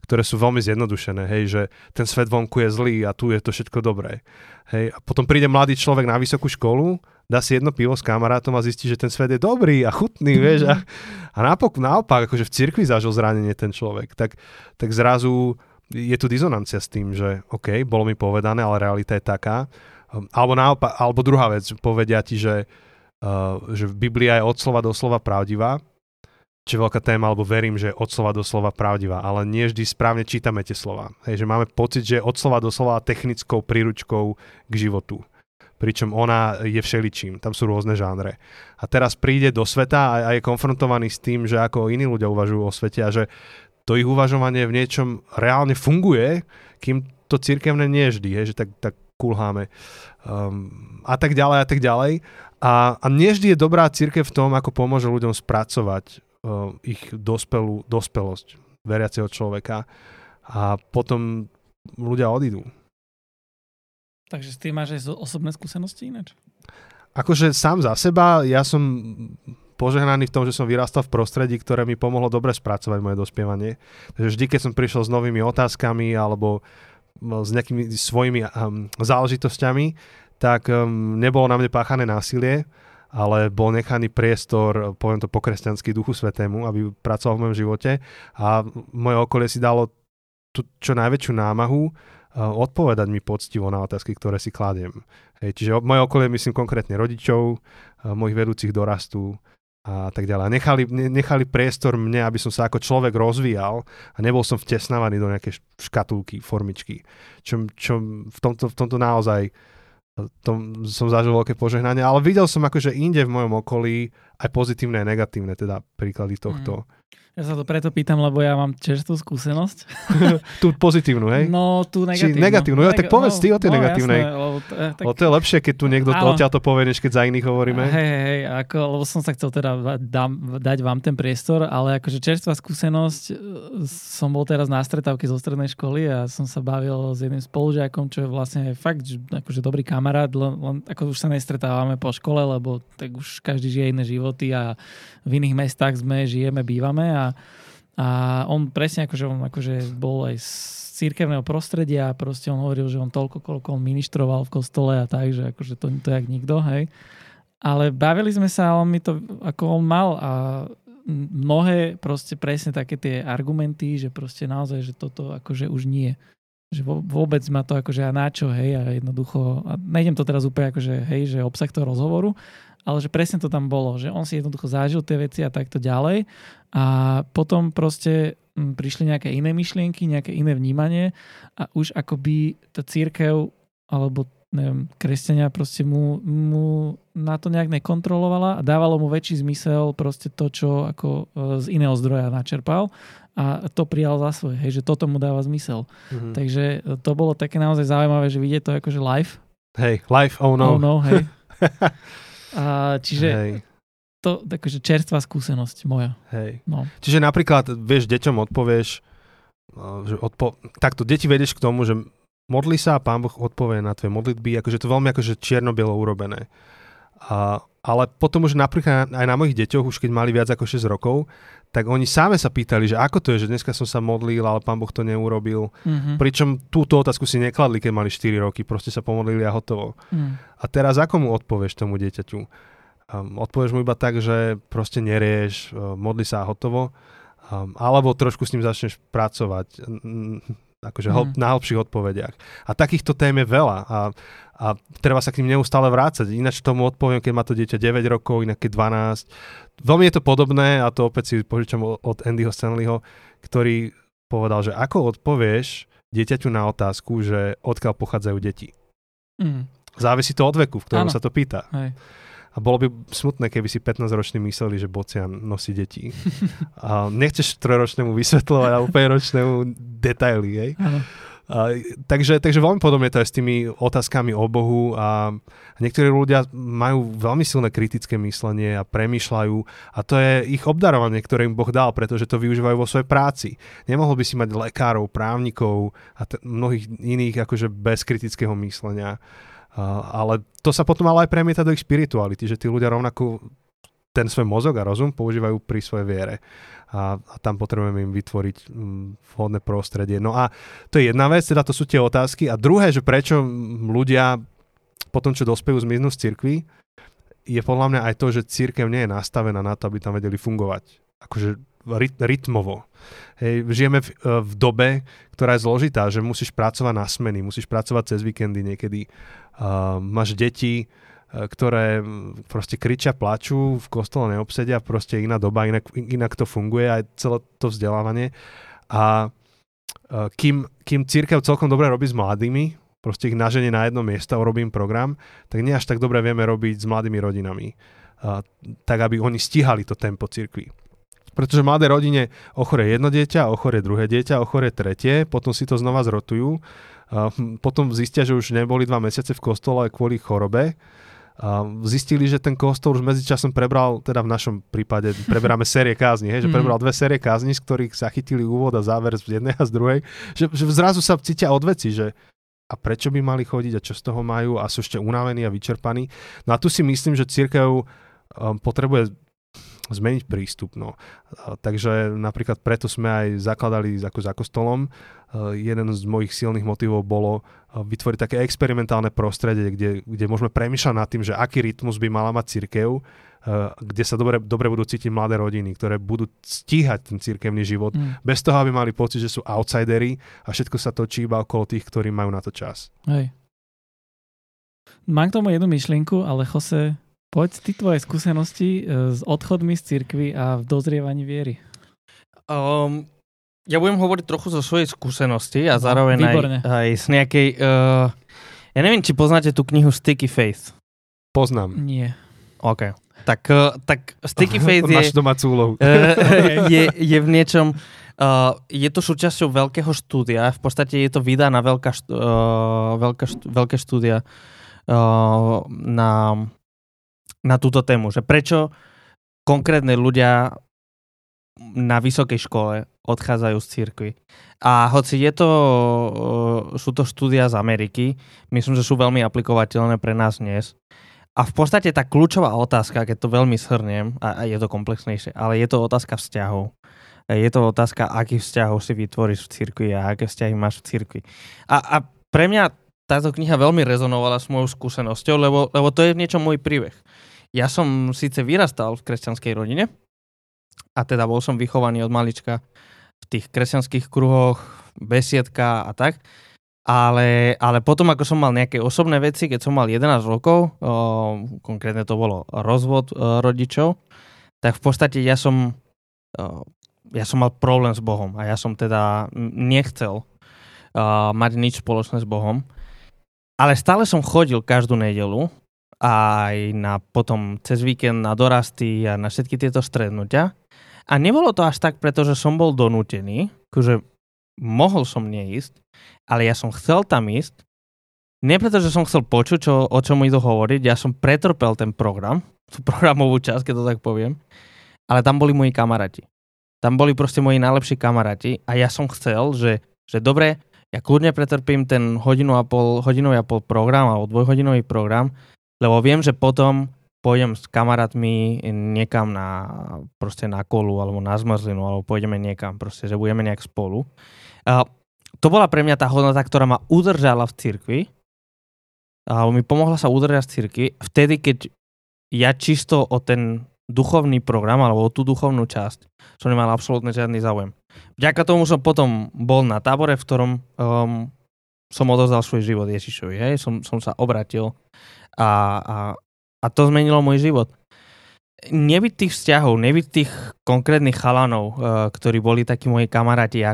ktoré sú veľmi zjednodušené, hej, že ten svet vonku je zlý a tu je to všetko dobré. Hej, a potom príde mladý človek na vysokú školu, dá si jedno pivo s kamarátom a zistí, že ten svet je dobrý a chutný, vieš, a naopak, akože v cirkvi zažil zranenie ten človek, tak zrazu je tu dizonancia s tým, že OK, bolo mi povedané, ale realita je taká. Alebo naopak, alebo druhá vec, povedia ti, že Biblia je od slova do slova pravdivá, čo je veľká téma, alebo verím, že je od slova do slova pravdivá, ale nie vždy správne čítame tie slova. Hej, že máme pocit, že je od slova do slova technickou príručkou k životu. Pričom ona je všeličím, tam sú rôzne žánre. A teraz príde do sveta a je konfrontovaný s tým, že ako iní ľudia uvažujú o svete a že to ich uvažovanie v niečom reálne funguje, kým to cirkevné nie vždy, je, že tak kulháme. A tak ďalej. A nie vždy je dobrá cirkev v tom, ako pomôže ľuďom spracovať ich dospelosť veriaceho človeka. A potom ľudia odídu. Takže ty máš aj osobné skúsenosti ináč? Akože sám za seba, ja som požehnaný v tom, že som vyrastal v prostredí, ktoré mi pomohlo dobre spracovať moje dospievanie. Takže vždy, keď som prišiel s novými otázkami alebo s nejakými svojimi záležitosťami, tak nebolo na mne páchané násilie, ale bol nechaný priestor, poviem to po kresťansky, Duchu Svätému, aby pracoval v mojom živote. A moje okolie si dalo čo najväčšiu námahu odpovedať mi poctivo na otázky, ktoré si kladiem. Hej, čiže moje okolie, myslím konkrétne rodičov, mojich vedúcich dorastu, a tak ďalej. A nechali priestor mne, aby som sa ako človek rozvíjal a nebol som vtesnávaný do nejakej škatulky, formičky. Čo v tomto naozaj som zažil veľké požehnanie, ale videl som akože inde v mojom okolí aj pozitívne a negatívne, teda príklady tohto. Ja sa to preto pýtam, lebo ja mám čerstvú skúsenosť. Tú pozitívnu, hej? No, tú negatívnu. Či negatívnu. No, tak povedz ty o tej negatívnej. Jasné, tak... to je lepšie, keď tu niekto odtiaľ to povie, než keď za iných hovoríme. Hej, ako, lebo som sa chcel teda dať vám ten priestor, ale akože čerstvá skúsenosť, som bol teraz na stretávke zo strednej školy a som sa bavil s jedným spolužiakom, čo je vlastne fakt akože dobrý kamarát, len ako už sa nestretávame po škole, lebo tak už každý žije iné životy a v iných mestách sme, žijeme, bývame. A on presne akože bol aj z cirkevného prostredia a proste on hovoril, že on toľko, koľko on ministroval v kostole a tak, že akože to jak nikto, hej. Ale bavili sme sa, on mi to, ako on mal a mnohé proste presne také tie argumenty, že proste naozaj, že toto akože už nie. Že vôbec ma to akože a načo, hej, a jednoducho, a nejdem to teraz úplne akože, hej, že obsah toho rozhovoru, ale že presne to tam bolo, že on si jednoducho zažil tie veci a takto ďalej a potom proste prišli nejaké iné myšlienky, nejaké iné vnímanie a už akoby tá cirkev alebo neviem, kresťania proste mu na to nejak nekontrolovala a dávalo mu väčší zmysel proste to, čo ako z iného zdroja načerpal a to prijal za svoje, hej, že toto mu dáva zmysel. Mm-hmm. Takže to bolo také naozaj zaujímavé, že vidieť to akože live. Hej, live, oh no. Oh no, hej. A čiže to akože čerstvá skúsenosť moja. Hej. No. Čiže napríklad, vieš, deťom odpovieš, že takto deti vedeš k tomu, že modli sa a Pán Boh odpovie na tvoje modlitby, akože to veľmi akože čierno-bielo urobené. Ale potom už napríklad aj na mojich deťoch, už keď mali viac ako 6 rokov, tak oni same sa pýtali, že ako to je, že dneska som sa modlil, ale Pán Boh to neurobil. Mm-hmm. Pričom túto otázku si nekladli, keď mali 4 roky, proste sa pomodlili a hotovo. Mm. A teraz ako mu odpovieš tomu dieťaťu? Odpovieš mu iba tak, že proste nerieš, modli sa a hotovo. Alebo trošku s ním začneš pracovať. Akože na hlbších odpovediach. A takýchto tém je veľa a treba sa k ním neustále vrácať. Ináč tomu odpoviem, keď má to dieťa 9 rokov, inak keď 12. Veľmi je to podobné a to opäť si požičam od Andyho Stanleyho, ktorý povedal, že ako odpovieš dieťaťu na otázku, že odkiaľ pochádzajú deti. Mm. Závisí to od veku, v ktorom sa to pýta. Hej. A bolo by smutné, keby si 15-roční mysleli, že bocian nosí deti. A nechceš 3-ročnému vysvetľovať, ale 5-ročnému detaily. Hej? Takže veľmi podobne to je s tými otázkami o Bohu. A niektorí ľudia majú veľmi silné kritické myslenie a premýšľajú. A to je ich obdarovanie, ktoré im Boh dal, pretože to využívajú vo svojej práci. Nemohol by si mať lekárov, právnikov a mnohých iných akože bez kritického myslenia. Ale to sa potom ale aj premieta do ich spirituality, že tí ľudia rovnako ten svoj mozog a rozum používajú pri svojej viere. A tam potrebujeme im vytvoriť vhodné prostredie. No a to je jedna vec, teda to sú tie otázky. A druhé, že prečo ľudia potom, čo dospejú, zmiznú z cirkvi, je podľa mňa aj to, že cirkev nie je nastavená na to, aby tam vedeli fungovať. Akože rytmovo. Hej, žijeme v dobe, ktorá je zložitá, že musíš pracovať na smeny, musíš pracovať cez víkendy niekedy. Máš deti, ktoré proste kričia, plačú, v kostole neobsedia, proste iná doba, inak to funguje aj celé to vzdelávanie. A kým cirkev celkom dobre robí s mladými, proste ich naženie na jedno miesto a urobím program, tak nie až tak dobre vieme robiť s mladými rodinami. Tak, aby oni stíhali to tempo cirkvi. Pretože v mladé rodine ochorie jedno dieťa, ochorie druhé dieťa, ochorie tretie, potom si to znova zrotujú, potom zistia, že už neboli 2 mesiace v kostole kvôli chorobe. Zistili, že ten kostol už medzičasom prebral, teda v našom prípade preberáme série kázni, hej, že prebral 2 série kázni, z ktorých zachytili úvod a záver z jednej a z druhej, že zrazu sa cítia odveci, že a prečo by mali chodiť a čo z toho majú a sú ešte unavení a vyčerpaní. No a tu si myslím, že cirkev potrebuje zmeniť prístup. No. Takže napríklad preto sme aj zakladali za kostolom. Jeden z mojich silných motivov bolo vytvoriť také experimentálne prostredie, kde môžeme premýšľať nad tým, že aký rytmus by mala mať cirkev, kde sa dobre budú cítiť mladé rodiny, ktoré budú stíhať ten cirkevný život, bez toho, aby mali pocit, že sú outsideri a všetko sa točí iba okolo tých, ktorí majú na to čas. Hej. Mám k tomu jednu myšlienku, ale Jose, poď ty tvoje skúsenosti s odchodmi z cirkvi a v dozrievaní viery. Ja budem hovoriť trochu zo svojej skúsenosti a zároveň aj z nejakej... ja neviem, či poznáte tú knihu Sticky Faith. Poznám. Nie. OK. Tak Sticky Faith je... Máš domácu úlohu. je v niečom... je to súčasťou veľkého štúdia. V podstate je to vydaná veľké štúdia na túto tému, že prečo konkrétne ľudia na vysokej škole odchádzajú z cirkvi. A hoci sú to štúdia z Ameriky, myslím, že sú veľmi aplikovateľné pre nás dnes. A v podstate tá kľúčová otázka, keď to veľmi shrniem, a je to komplexnejšie, ale je to otázka vzťahov. Je to otázka, akých vzťahov si vytvoríš v cirkvi a aké vzťahy máš v cirkvi. A pre mňa táto kniha veľmi rezonovala s mojou skúsenosťou, lebo to je v niečom môj príbeh. Ja som síce vyrastal v kresťanskej rodine, a teda bol som vychovaný od malička v tých kresťanských kruhoch, besiedka a tak, ale potom, ako som mal nejaké osobné veci, keď som mal 11 rokov, konkrétne to bolo rozvod rodičov, tak v podstate ja som mal problém s Bohom a ja som teda nechcel mať nič spoločné s Bohom. Ale stále som chodil každú nedeľu aj potom cez víkend na dorasty a na všetky tieto stretnutia. A nebolo to až tak, pretože som bol donútený, že mohol som neísť, ale ja som chcel tam ísť. Nie pretože som chcel počuť, o čom idú hovoriť, ja som pretrpel ten program, tú programovú časť, keď to tak poviem, ale tam boli moji kamaráti. Tam boli proste moji najlepší kamaráti a ja som chcel, že dobre, ja kľudne pretrpím ten hodinový a pol program alebo 2-hodinový program, lebo viem, že potom pôjdem s kamarátmi niekam na kolu alebo na zmrzlinu, alebo pôjdeme niekam, proste, že budeme nejak spolu. To bola pre mňa tá hodnota, ktorá ma udržala v cirkvi, alebo mi pomohla sa udržať v cirkvi, vtedy, keď ja čisto o ten duchovný program alebo o tú duchovnú časť som nemal absolútne žiadny záujem. Vďaka tomu som potom bol na tábore, v ktorom som odovzdal svoj život Ježišovi. Hej? Som sa obratil a to zmenilo môj život. Nebyť tých vzťahov, nebyť tých konkrétnych chalanov, ktorí boli takí moji kamaráti,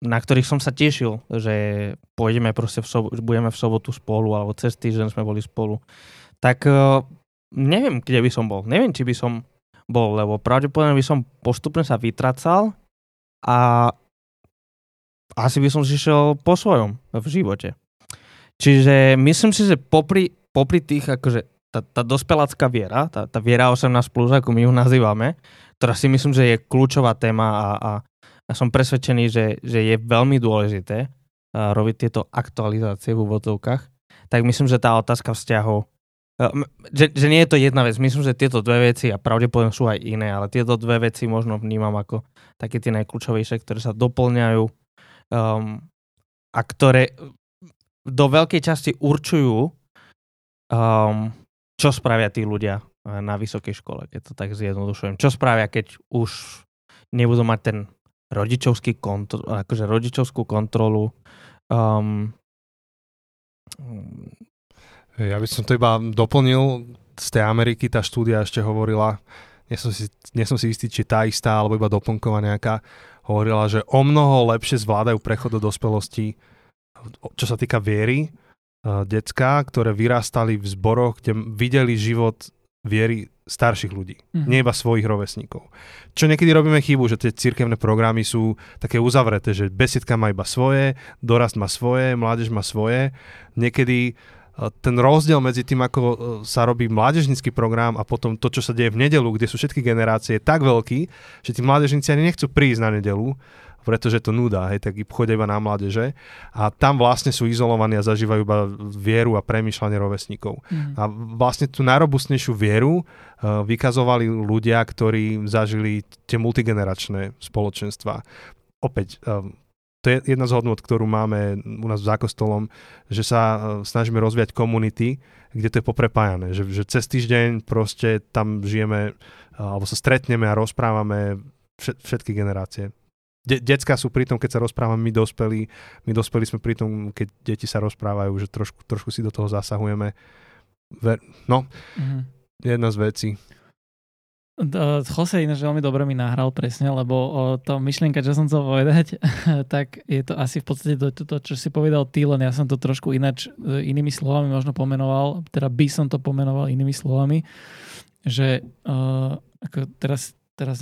na ktorých som sa tešil, že pôjdeme proste budeme v sobotu spolu alebo cez týždeň sme boli spolu. Tak neviem, kde by som bol. Neviem, či by som bol, lebo pravdepodobne by som postupne sa vytracal a asi by som si šiel po svojom v živote. Čiže myslím si, že popri tých, akože tá dospelácká viera, tá viera 18+, ako my ju nazývame, ktorá si myslím, že je kľúčová téma a som presvedčený, že je veľmi dôležité robiť tieto aktualizácie v úvodzovkách, tak myslím, že tá otázka vzťahov Že nie je to jedna vec. Myslím, že tieto dve veci, a pravdepodobne sú aj iné, ale tieto dve veci možno vnímam ako také tie najkľúčovejšie, ktoré sa doplňajú a ktoré do veľkej časti určujú, čo spravia tí ľudia na vysokej škole, keď to tak zjednodušujem. Čo spravia, keď už nebudú mať ten rodičovský rodičovskú kontrolu. Ja by som to iba doplnil. Z tej Ameriky tá štúdia ešte hovorila, nie som si istý, či tá istá, alebo iba doplnková nejaká, hovorila, že o mnoho lepšie zvládajú prechod do dospelosti, čo sa týka viery, decká, ktoré vyrastali v zboroch, kde videli život viery starších ľudí, nie iba svojich rovesníkov. Čo niekedy robíme chybu, že tie cirkevné programy sú také uzavreté, že besiedka má iba svoje, dorast má svoje, mládež má svoje. Niekedy ten rozdiel medzi tým, ako sa robí mládežnícky program a potom to, čo sa deje v nedeľu, kde sú všetky generácie, je tak veľký, že tí mládežníci ani nechcú prísť na nedeľu, pretože to núda, hej, tak chodia iba na mládeže a tam vlastne sú izolovaní a zažívajú iba vieru a premýšľanie rovesníkov. A vlastne tú najrobustnejšiu vieru vykazovali ľudia, ktorí zažili tie multigeneračné spoločenstva. Opäť, to je jedna z hodnôt, ktorú máme u nás za kostolom, že sa snažíme rozvíjať komunity, kde to je poprepájané, že cez týždeň proste tam žijeme, alebo sa stretneme a rozprávame všetky generácie. Decká sú pri tom, keď sa rozprávame my dospelí sme pri tom, keď deti sa rozprávajú, že trošku si do toho zasahujeme. Jedna z vecí. Jose ináč veľmi dobre mi nahral presne, lebo tá myšlienka, čo som chcel povedať, tak je to asi v podstate to, čo si povedal ty, len ja som to trošku ináč inými slovami možno pomenoval, teda by som to pomenoval inými slovami, že ako teraz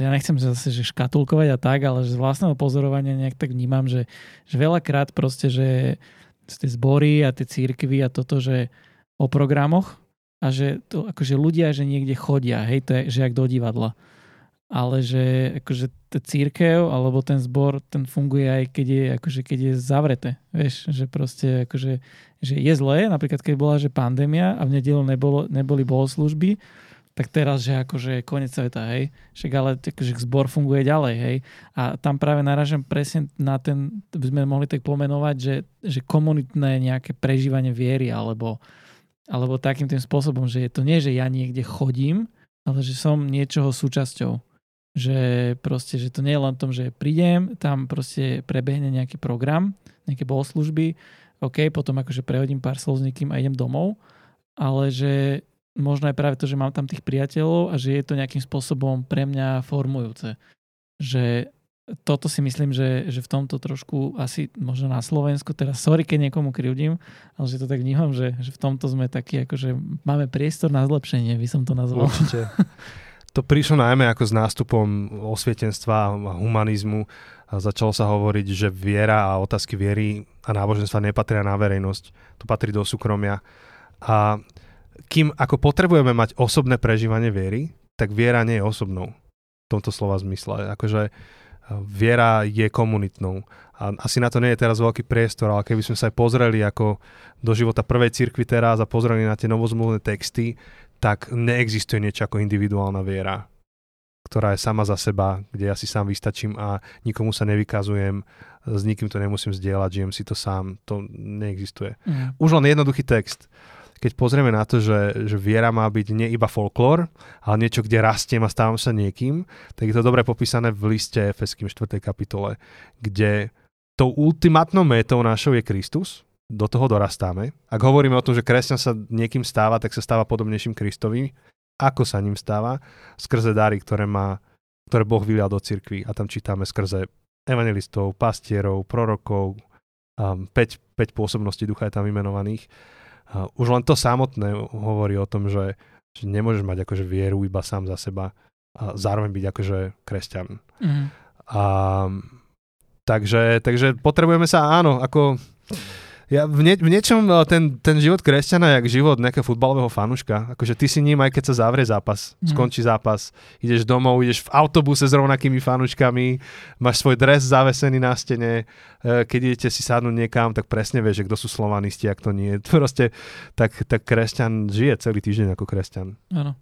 ja nechcem zase že škatulkovať a tak, ale že z vlastného pozorovania nejak tak vnímam, že veľakrát proste, že tie zbory a tie cirkvi a toto, že o programoch a že to, akože ľudia, že niekde chodia, hej, to je, že jak do divadla. Ale že akože cirkev alebo ten zbor, ten funguje aj keď je zavreté. Vieš, že proste akože, že je zlé, napríklad keď bola že pandémia a v nedeľu neboli bohoslúžby, tak teraz, že akože koniec sveta, hej. Však ale akože zbor funguje ďalej, hej. A tam práve narážam presne na ten, by sme mohli tak pomenovať, že komunitné nejaké prežívanie viery, alebo takým tým spôsobom, že je to nie, že ja niekde chodím, ale že som niečoho súčasťou. Že proste, že to nie je len tom, že prídem, tam proste prebehne nejaký program, nejaké bohoslúžby, OK, potom akože prehodím pár slov s niekým a idem domov, ale že možno aj práve to, že mám tam tých priateľov a že je to nejakým spôsobom pre mňa formujúce. Že toto si myslím, že v tomto trošku asi možno na Slovensku, teraz sorry, keď niekomu krivdím, ale že to tak vnímam, že v tomto sme takí, akože máme priestor na zlepšenie, by som to nazval. Určite. To prišlo najmä ako s nástupom osvietenstva a humanizmu a začalo sa hovoriť, že viera a otázky viery a náboženstva nepatria na verejnosť. To patrí do súkromia. A kým ako potrebujeme mať osobné prežívanie viery, tak viera nie je osobnou. V tomto slova zmysle. Akože viera je komunitnou. A asi na to nie je teraz veľký priestor, ale keby sme sa aj pozreli ako do života prvej cirkvi teraz a pozreli na tie novozmluvné texty, tak neexistuje niečo ako individuálna viera, ktorá je sama za seba, kde ja si sám vystačím a nikomu sa nevykazujem, s nikým to nemusím zdieľať, žijem si to sám. To neexistuje. Už len jednoduchý text. Keď pozrieme na to, že viera má byť nie iba folklór, ale niečo, kde rastiem a stávam sa niekým, tak je to dobre popísané v liste Efeským 4. kapitole, kde tou ultimátnou métou našou je Kristus, do toho dorastáme. Ak hovoríme o tom, že kresťan sa niekým stáva, tak sa stáva podobnejším Kristovi, ako sa ním stáva, skrze dary, ktoré Boh vylial do cirkvi. A tam čítame skrze evangelistov, pastierov, prorokov, 5 pôsobností ducha je tam vymenovaných. Už len to samotné hovorí o tom, že nemôžeš mať akože vieru iba sám za seba a zároveň byť akože kresťan. Takže potrebujeme sa, áno, ako Ja v niečom ten život kresťana je jak život nejakého futbalového fanúška. Akože ty si ním, aj keď sa zavrie zápas, skončí zápas, ideš domov, ideš v autobuse s rovnakými fanúškami, máš svoj dres zavesený na stene, keď idete si sadnúť niekam, tak presne vieš, že kto sú slovanisti, ak to nie. Proste tak kresťan žije celý týždeň ako kresťan. Áno.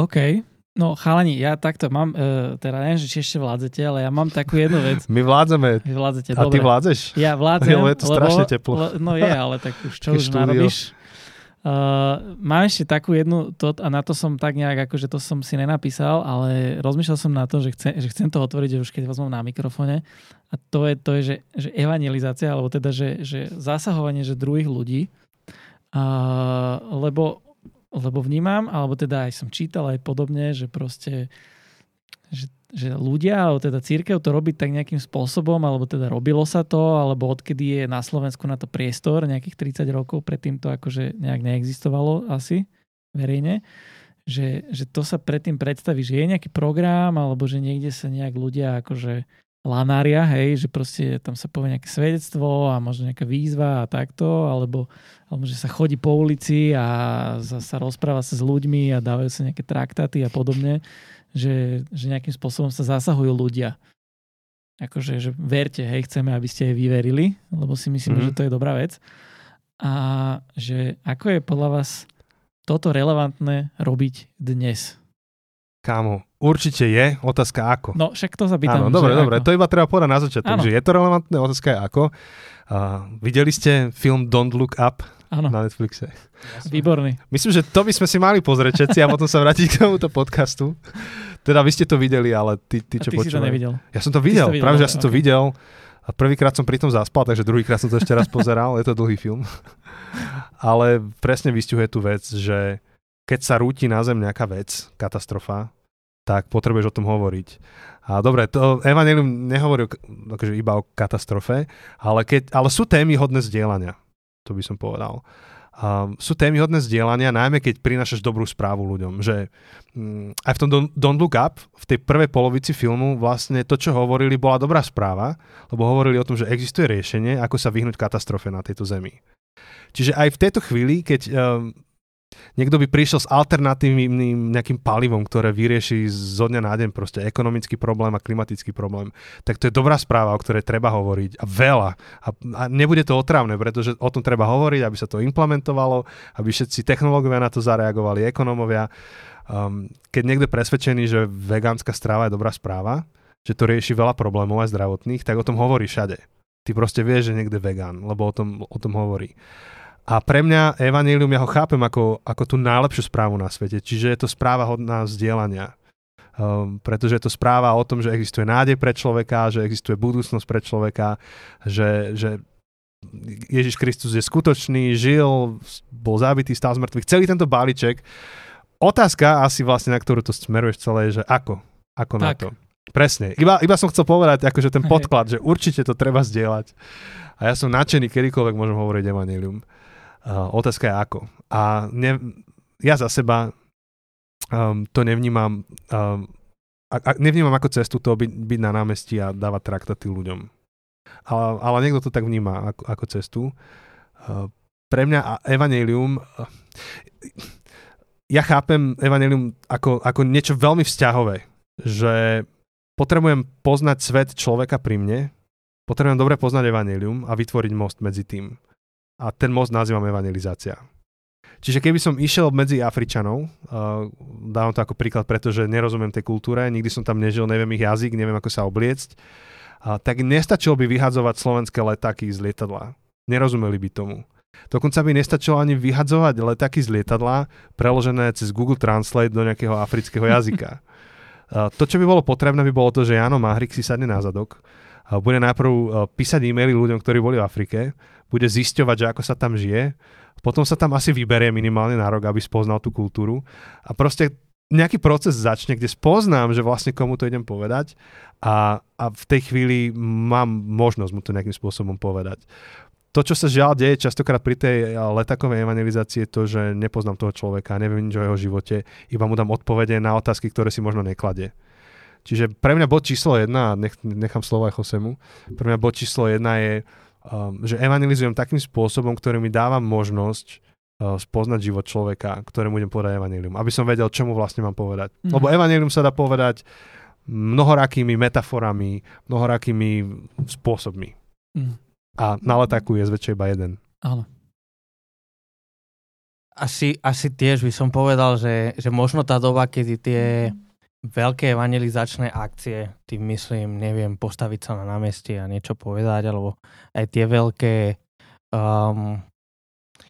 OK. No chalani, ja takto mám, teda neviem, že či ešte vládzete, ale ja mám takú jednu vec. My vládzeme. Vy vládzete, dobre. A ty vládzeš? Ja vládzem. Je to strašne teplo. No je, ale tak už čo už narobíš. Mám ešte takú jednu, a na to som tak nejak, akože to som si nenapísal, ale rozmýšľal som na to, že chcem to otvoriť už keď vás mám na mikrofóne. A to je že evangelizácia, alebo teda, že zasahovanie že druhých ľudí. Lebo vnímam, alebo teda aj som čítal aj podobne, že proste že ľudia, alebo teda cirkev to robí tak nejakým spôsobom, alebo teda robilo sa to, alebo odkedy je na Slovensku na to priestor, nejakých 30 rokov predtým to akože nejak neexistovalo asi verejne, že to sa predtým predstaví, že je nejaký program, alebo že niekde sa nejak ľudia akože lanária, hej, že proste tam sa povie nejaké svedectvo a možno nejaká výzva a takto, alebo že sa chodí po ulici a sa rozpráva sa s ľuďmi a dávajú sa nejaké traktáty a podobne, že nejakým spôsobom sa zasahujú ľudia. Akože, že verte, hej, chceme, aby ste aj vy verili, lebo si myslíme, že to je dobrá vec. A že ako je podľa vás toto relevantné robiť dnes? Kámo, určite je, otázka ako. No však to sa pýtam. Áno, dobre, to iba treba povedať na začiatok, že je to relevantné, otázka je ako. Videli ste film Don't Look Up na Netflixe? Výborný. Myslím, že to by sme si mali pozrieť všetci a potom sa vrátiť k tomuto podcastu. Teda vy ste to videli, ale ty čo počúvajú? Ja som to videl, práve že ja som to videl. A prvýkrát som pri tom zaspal, takže druhýkrát som to ešte raz pozeral, je to dlhý film. Ale presne vystihuje tú vec, že keď sa rúti na zem nejaká vec, katastrofa, tak potrebuješ o tom hovoriť. A dobre, to Evangelium nehovorí akože iba o katastrofe, ale sú témy hodné zdieľania, to by som povedal. Sú témy hodné zdieľania, najmä keď prinášaš dobrú správu ľuďom, že aj v tom Don't Look Up, v tej prvej polovici filmu vlastne to, čo hovorili, bola dobrá správa, lebo hovorili o tom, že existuje riešenie, ako sa vyhnúť katastrofe na tejto zemi. Čiže aj v tejto chvíli, keď niekto by prišiel s alternatívnym nejakým palivom, ktoré vyrieši zo dňa na deň proste ekonomický problém a klimatický problém. Tak to je dobrá správa, o ktorej treba hovoriť. A veľa. A nebude to otrávne, pretože o tom treba hovoriť, aby sa to implementovalo, aby všetci technológovia na to zareagovali, ekonómovia. Keď niekto je presvedčený, že vegánska strava je dobrá správa, že to rieši veľa problémov aj zdravotných, tak o tom hovorí všade. Ty proste vieš, že niekde vegán, lebo o tom hovorí. A pre mňa evanjelium, ja ho chápem ako tú najlepšiu správu na svete. Čiže je to správa hodná vzdielania. Pretože je to správa o tom, že existuje nádej pre človeka, že existuje budúcnosť pre človeka, že Ježiš Kristus je skutočný, žil, bol zabitý, stál z mŕtvych. Celý tento balíček. Otázka asi vlastne, na ktorú to smeruješ celé, je, že ako? Ako tak. Na to? Presne. Iba som chcel povedať akože ten podklad, že určite to treba zdieľať. A ja som nadšený, kedykoľvek môžem hovoriť evanjelium. Otázka je ako. A ja za seba to nevnímam, nevnímam ako cestu toho byť na námestí a dávať traktáty ľuďom. Ale niekto to tak vníma ako cestu. Pre mňa evanjelium... Ja chápem evanjelium ako niečo veľmi vzťahové. Že potrebujem poznať svet človeka pri mne, potrebujem dobre poznať evanjelium a vytvoriť most medzi tým. A ten most nazývam evangelizácia. Čiže keby som išiel medzi Afričanov, dávam to ako príklad, pretože nerozumiem tej kultúre, nikdy som tam nežil, neviem ich jazyk, neviem ako sa obliecť, tak nestačilo by vyhadzovať slovenské letáky z lietadla. Nerozumeli by tomu. Dokonca by nestačilo ani vyhadzovať letáky z lietadla, preložené cez Google Translate do nejakého afrického jazyka. To, čo by bolo potrebné, by bolo to, že Jano Mahrík si sadne na zadok, bude najprv písať e-maily ľuďom, ktorí boli v Afrike, bude zisťovať, že ako sa tam žije, potom sa tam asi vyberie minimálne na rok, aby spoznal tú kultúru a proste nejaký proces začne, kde spoznám, že vlastne komu to idem povedať a v tej chvíli mám možnosť mu to nejakým spôsobom povedať. To, čo sa žiaľ deje častokrát pri tej letákovej evangelizácii, je to, že nepoznám toho človeka, neviem nič o jeho živote, iba mu dám odpovede na otázky, ktoré si možno nekladie. Čiže pre mňa bod číslo 1, nechám slovo aj Josemu, pre mňa bod číslo 1 je že evangelizujem takým spôsobom, ktorý mi dáva možnosť spoznať život človeka, ktorému idem povedať evanjelium, aby som vedel, čo mu vlastne mám povedať. Mm-hmm. Lebo evanjelium sa dá povedať mnohorakými metaforami, mnohorakými spôsobmi. Mm. A na letáku je zväčšie iba jeden. Áno. Asi tiež by som povedal, že možno tá doba, kedy tie veľké evangelizačné akcie, tým myslím, neviem, postaviť sa na námestí a niečo povedať, alebo aj tie veľké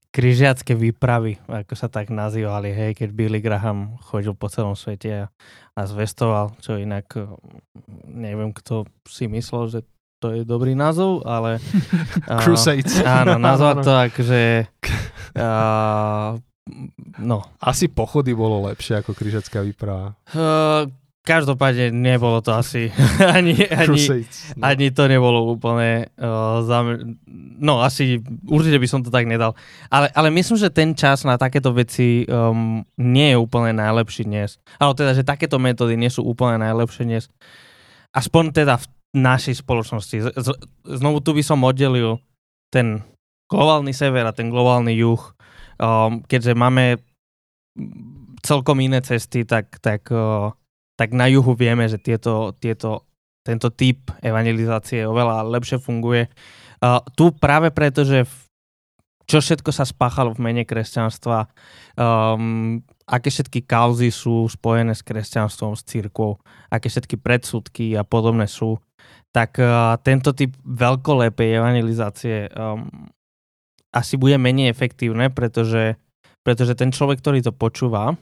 križiacké výpravy, ako sa tak nazývali, hej, keď Billy Graham chodil po celom svete a zvestoval, čo inak neviem, kto si myslel, že to je dobrý názov, ale... Crusades. Áno, názor to tak, že... no. Asi pochody bolo lepšie ako križacká výprava. Každopádne nebolo to asi... Crusades. Ani to nebolo úplne... No, asi určite by som to tak nedal. Ale myslím, že ten čas na takéto veci nie je úplne najlepší dnes. Ale teda, že takéto metódy nie sú úplne najlepšie dnes. Aspoň teda v našej spoločnosti. Znovu tu by som oddelil ten globálny sever a ten globálny juh. Keďže máme celkom iné cesty, tak na juhu vieme, že tento typ evangelizácie oveľa lepšie funguje. Tu práve preto, že čo všetko sa spáchalo v mene kresťanstva, aké všetky kauzy sú spojené s kresťanstvom, s cirkvou, aké všetky predsudky a podobné sú, tak tento typ veľkolepej evangelizácie asi bude menej efektívne, pretože ten človek, ktorý to počúva,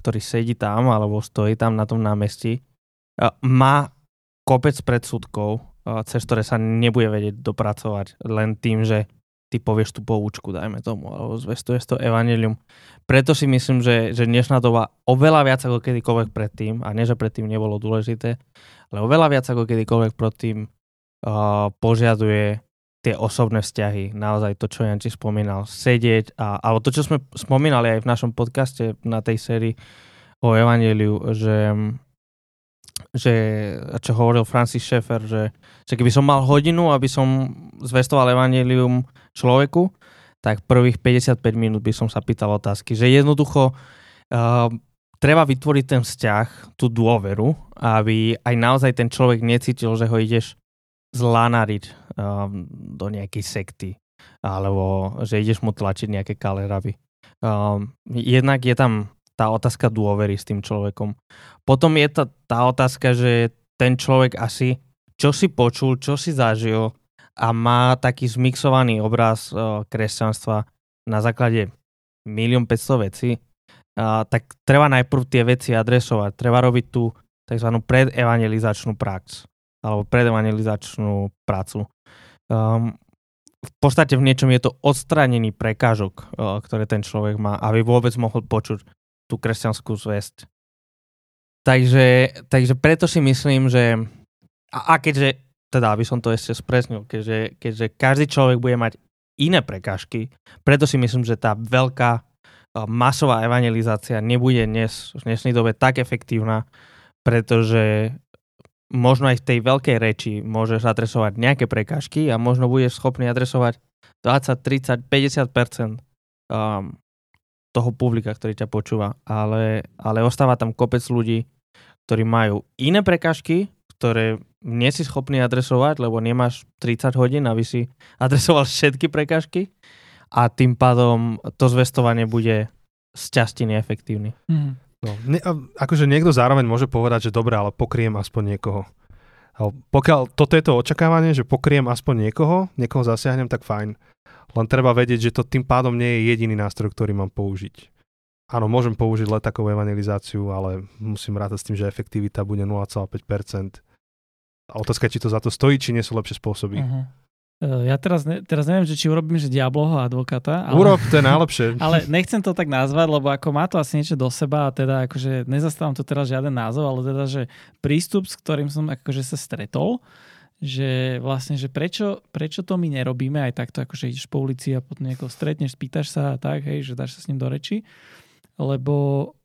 ktorý sedí tam alebo stojí tam na tom námestí, má kopec predsudkov, cez ktoré sa nebude vedieť dopracovať len tým, že ty povieš tú poučku, dajme tomu, alebo zvestuješ to evanjelium. Preto si myslím, že dnešná doba oveľa viac ako kedykoľvek predtým, a nie, že predtým nebolo dôležité, ale oveľa viac ako kedykoľvek predtým požiaduje tie osobné vzťahy, naozaj to, čo Janči spomínal, sedieť, alebo to, čo sme spomínali aj v našom podcaste na tej sérii o evanjeliu, že čo hovoril Francis Schaeffer, že keby som mal hodinu, aby som zvestoval evanjelium človeku, tak prvých 55 minút by som sa pýtal otázky. Že jednoducho treba vytvoriť ten vzťah, tú dôveru, aby aj naozaj ten človek necítil, že ho ideš zlanariť do nejakej sekty, alebo že ideš mu tlačiť nejaké kaleravy. Jednak je tam tá otázka dôvery s tým človekom. Potom je tá otázka, že ten človek asi čo si počul, čo si zažil a má taký zmixovaný obraz kresťanstva na základe 1 500 000 vecí, tak treba najprv tie veci adresovať. Treba robiť tú tzv. Predevangelizačnú prax alebo predevangelizačnú prácu. V podstate v niečom je to odstránený prekážok, ktoré ten človek má, aby vôbec mohol počuť tú kresťanskú zvesť. Takže preto si myslím, že a keďže, teda aby som to ešte spresnil, keďže každý človek bude mať iné prekážky, preto si myslím, že tá veľká masová evangelizácia nebude v dnešnej dobe tak efektívna, pretože možno aj v tej veľkej reči môžeš adresovať nejaké prekážky a možno budeš schopný adresovať 20, 30, 50% toho publika, ktorý ťa počúva, ale ostáva tam kopec ľudí, ktorí majú iné prekážky, ktoré nie si schopný adresovať, lebo nemáš 30 hodín, aby si adresoval všetky prekážky a tým pádom to zvestovanie bude sčasti neefektívne. Mm. No, akože niekto zároveň môže povedať, že dobre, ale pokriem aspoň niekoho. Pokiaľ toto je to očakávanie, že pokriem aspoň niekoho zasiahnem, tak fajn. Len treba vedieť, že to tým pádom nie je jediný nástroj, ktorý mám použiť. Áno, môžem použiť letákovú evangelizáciu, ale musím rátať s tým, že efektivita bude 0,5%. A otázka je, či to za to stojí, či nie sú lepšie spôsoby. Uh-huh. Ja teraz neviem, že či urobím, že diabloho advokáta. Ale, urob, to je najlepšie. Ale nechcem to tak nazvať, lebo ako má to asi niečo do seba a teda akože nezastávam tu teraz žiaden názov, ale teda, že prístup, s ktorým som akože sa stretol, že vlastne, že prečo to my nerobíme aj takto, akože ideš po ulici a potom niekoho stretneš, spýtaš sa a tak, hej, že dáš sa s ním do reči. Lebo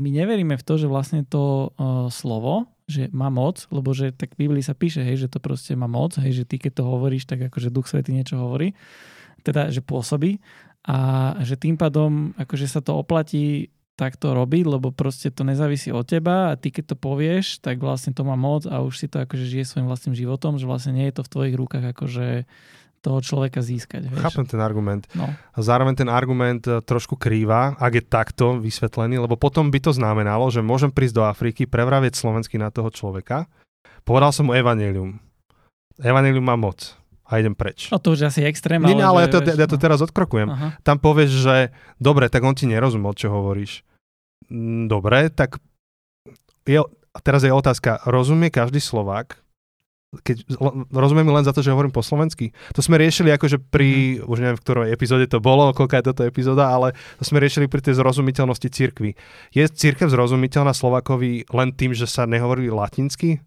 my neveríme v to, že vlastne to slovo že má moc, lebo že tak v Biblii sa píše, hej, že to proste má moc, hej, že ty keď to hovoríš, tak akože Duch Svätý niečo hovorí, teda že pôsobí a že tým pádom akože sa to oplatí takto robiť, lebo proste to nezávisí od teba a ty keď to povieš, tak vlastne to má moc a už si to akože žije svojim vlastným životom, že vlastne nie je to v tvojich rukách akože toho človeka získať. Vieš? Chápem ten argument. No. A zároveň ten argument trošku krýva, ak je takto vysvetlený, lebo potom by to znamenalo, že môžem prísť do Afriky, prevravieť slovensky na toho človeka. Povedal som mu evanjelium. Evanjelium má moc. A idem preč. No to už asi je extrém. Nie, ale že, ja to teraz odkrokujem. Aha. Tam povieš, že dobre, tak on ti nerozumel, čo hovoríš. Dobre, tak teraz je otázka, rozumie každý Slovák? Keď rozumiem len za to, že hovorím po slovensky. To sme riešili akože pri, už neviem, v ktorej epizóde to bolo, koľká je toto epizóda, ale to sme riešili pri tej zrozumiteľnosti cirkvi. Je cirkev zrozumiteľná Slovákovi len tým, že sa nehovorí latinsky?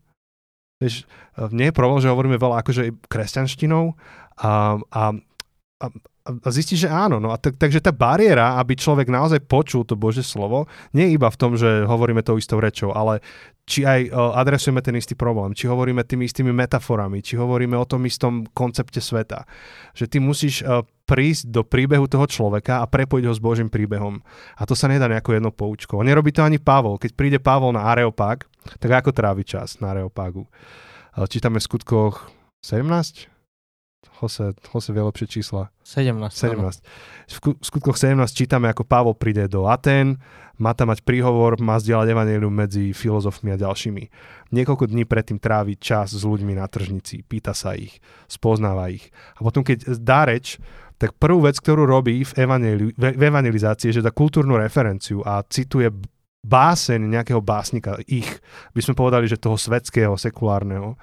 Vieš, nie je problém, že hovoríme veľa akože kresťanštinou a zistíš, že áno. No a takže tá bariéra, aby človek naozaj počul to Božie slovo, nie je iba v tom, že hovoríme tou istou rečou, ale či aj adresujeme ten istý problém, či hovoríme tými istými metaforami, či hovoríme o tom istom koncepte sveta. Že ty musíš prísť do príbehu toho človeka a prepojiť ho s Božím príbehom. A to sa nedá nejakou jednou poučkou. Nerobí to ani Pavol. Keď príde Pavol na Areopág, tak ako trávi čas na Areopágu? Čítame v skutkoch 17? Jose vie lepšie čísla. 17. V skutkoch 17 čítame, ako Pavol príde do Atén, má tam mať príhovor, má zdieľať evanjelium medzi filozofmi a ďalšími. Niekoľko dní predtým trávi čas s ľuďmi na tržnici, pýta sa ich, spoznáva ich. A potom, keď dá reč, tak prvú vec, ktorú robí v evangelizácii, je, že dá kultúrnu referenciu a cituje báseň nejakého básnika, by sme povedali, že toho svetského, sekulárneho.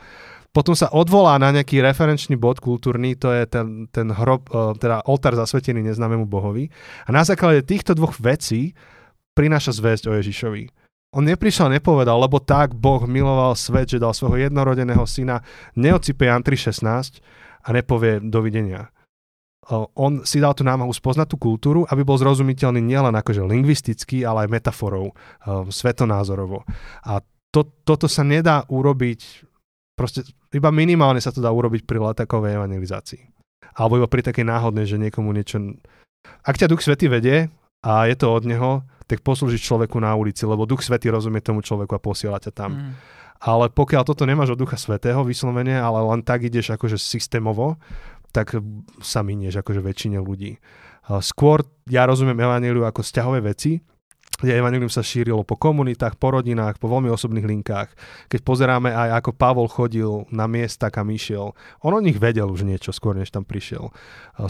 Potom sa odvolá na nejaký referenčný bod kultúrny, to je ten hrob, teda oltár zasvetený neznámemu bohovi. A na základe týchto dvoch vecí prináša zvesť o Ježišovi. On neprišiel a nepovedal, lebo tak Boh miloval svet, že dal svojho jednorodeného syna, neodsýpe Jan 3:16 a nepovie dovidenia. On si dal tú námahu spoznať tú kultúru, aby bol zrozumiteľný nielen akože lingvisticky, ale aj metaforou, svetonázorovo. A toto sa nedá urobiť. Proste iba minimálne sa to dá urobiť pri letakovej evangelizácii. Alebo iba pri takej náhodnej, že niekomu niečo... Ak ťa Duch Svätý vedie a je to od neho, tak poslúžiš človeku na ulici, lebo Duch Svätý rozumie tomu človeku a posiela ťa tam. Ale pokiaľ toto nemáš od Ducha Svätého vyslovene, ale len tak ideš akože systémovo, tak sa minieš akože väčšine ľudí. Skôr ja rozumiem evangeliu ako vzťahové veci, kde evanjelium sa šírilo po komunitách, po rodinách, po veľmi osobných linkách. Keď pozeráme aj, ako Pavol chodil na miesta, kam išiel, on o nich vedel už niečo, skôr než tam prišiel.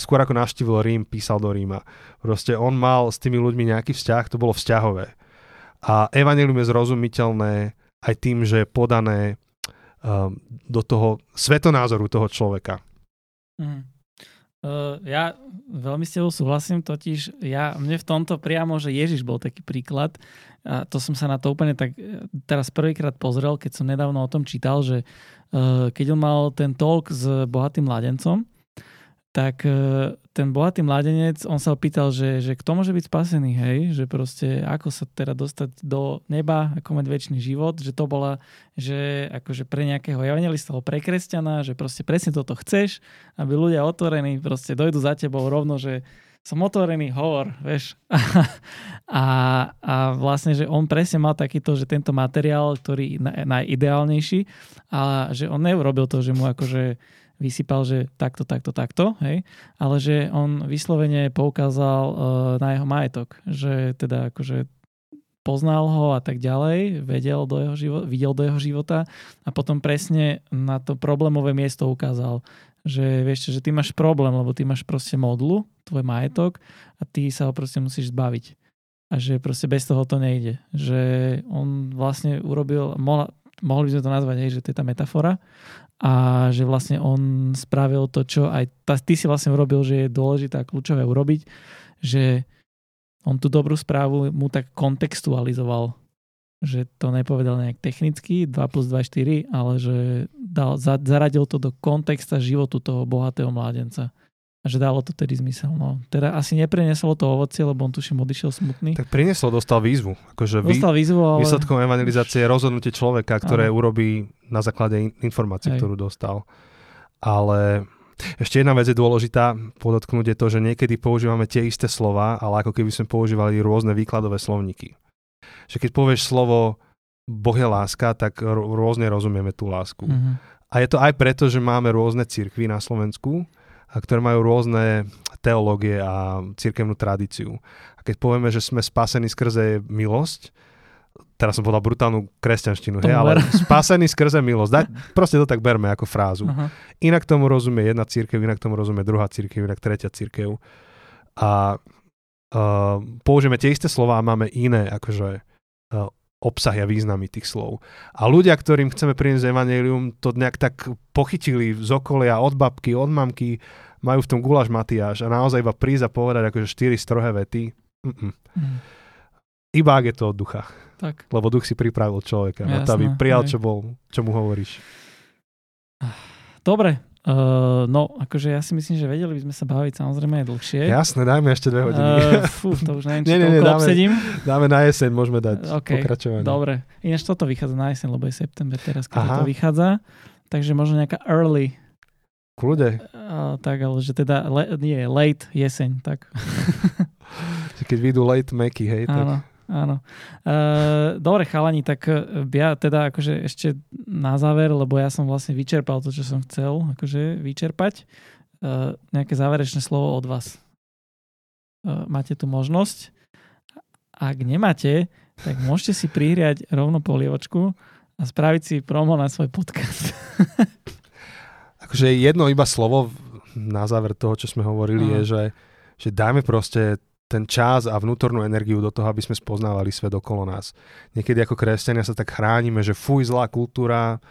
Skôr ako navštívil Rím, písal do Ríma. Proste on mal s tými ľuďmi nejaký vzťah, to bolo vzťahové. A evanjelium je zrozumiteľné aj tým, že je podané do toho svetonázoru toho človeka. Ja veľmi s tebou súhlasím, totiž mne v tomto priamo, že Ježiš bol taký príklad. A to som sa na to úplne tak teraz prvýkrát pozrel, keď som nedávno o tom čítal, že keď on mal ten talk s bohatým mladencom, tak ten bohatý mladenec, on sa opýtal, že kto môže byť spasený, hej? Že proste ako sa teda dostať do neba, ako mať večný život, že to bola, že akože pre nejakého evanjelista, pre kresťana, že proste presne toto chceš, aby ľudia otvorení proste dojdu za tebou rovno, že som otvorený, hovor, vieš. A vlastne, že on presne mal takýto, že tento materiál, ktorý je najideálnejší a že on neurobil to, že mu akože vysypal, že takto, hej? Ale že on vyslovene poukázal na jeho majetok, že teda akože poznal ho a tak ďalej, videl do jeho života a potom presne na to problémové miesto ukázal, že vieš, že ty máš problém, lebo ty máš proste modlu, tvoj majetok a ty sa ho proste musíš zbaviť a že proste bez toho to nejde, že on vlastne urobil, mohli by sme to nazvať, hej, že to je tá metafora a že vlastne on spravil to, čo aj ty si vlastne urobil, že je dôležité a kľúčové urobiť, že on tú dobrú správu mu tak kontextualizoval, že to nepovedal nejak technicky, 2 + 2 = 4, ale že zaradil to do kontexta životu toho bohatého mládenca. A že dalo to tedy zmysel. No. Teda asi neprineslo to ovocie, lebo on tuším odišiel smutný. Tak prineslo, dostal výzvu. Akože dostal výzvu, ale... Výsledkom evangelizácie je rozhodnutie človeka, ktoré urobí na základe informácií, ktorú dostal. Ale ešte jedna vec je dôležitá podotknúť, je to, že niekedy používame tie isté slova, ale ako keby sme používali rôzne výkladové slovníky. Že keď povieš slovo Boh je láska, tak rôzne rozumieme tú lásku. Mm-hmm. A je to aj preto, že máme rôzne cirkvi na Slovensku, a ktoré majú rôzne teológie a cirkevnú tradíciu. A keď povieme, že sme spasení skrze milosť, teraz som povedal brutálnu kresťanštinu, ale spasení skrze milosť, proste to tak berme ako frázu. Aha. Inak tomu rozumie jedna cirkev, inak tomu rozumie druhá cirkev, inak tretia cirkev. A použijeme tie isté slova a máme iné akože obsahy a významy tých slov. A ľudia, ktorým chceme priniesť evanjelium, to nejak tak pochytili z okolia, od babky, od mamky, majú v tom guláš Matiáš a naozaj iba prísť a povedať akože 4 strohé vety. Iba ak je to od ducha. Tak. Lebo duch si pripravil človeka. Jasné, aby prijal, čo mu hovoríš. Dobre. No, akože ja si myslím, že vedeli by sme sa baviť samozrejme aj dlhšie. Jasné, dajme ešte 2 hodiny. To už neviem, či toľko obsedím. Dáme na jeseň, môžeme dať pokračovanie. Dobre, ináč toto vychádza na jeseň, lebo je september teraz, keď to vychádza. Takže možno nejaká early. Kľude. Tak, ale že teda late jeseň, tak. Keď vyjdú late Macy, hej, tak... Áno. Dobre, chalani, tak ja teda akože ešte na záver, lebo ja som vlastne vyčerpal to, čo som chcel akože vyčerpať. Nejaké záverečné slovo od vás. Máte tu možnosť. Ak nemáte, tak môžete si prihriať rovno polievočku a spraviť si promo na svoj podcast. Akože jedno iba slovo na záver toho, čo sme hovorili, je, že dajme proste ten čas a vnútornú energiu do toho, aby sme spoznávali svet okolo nás. Niekedy ako kresťania sa tak chránime, že fuj, zlá kultúra.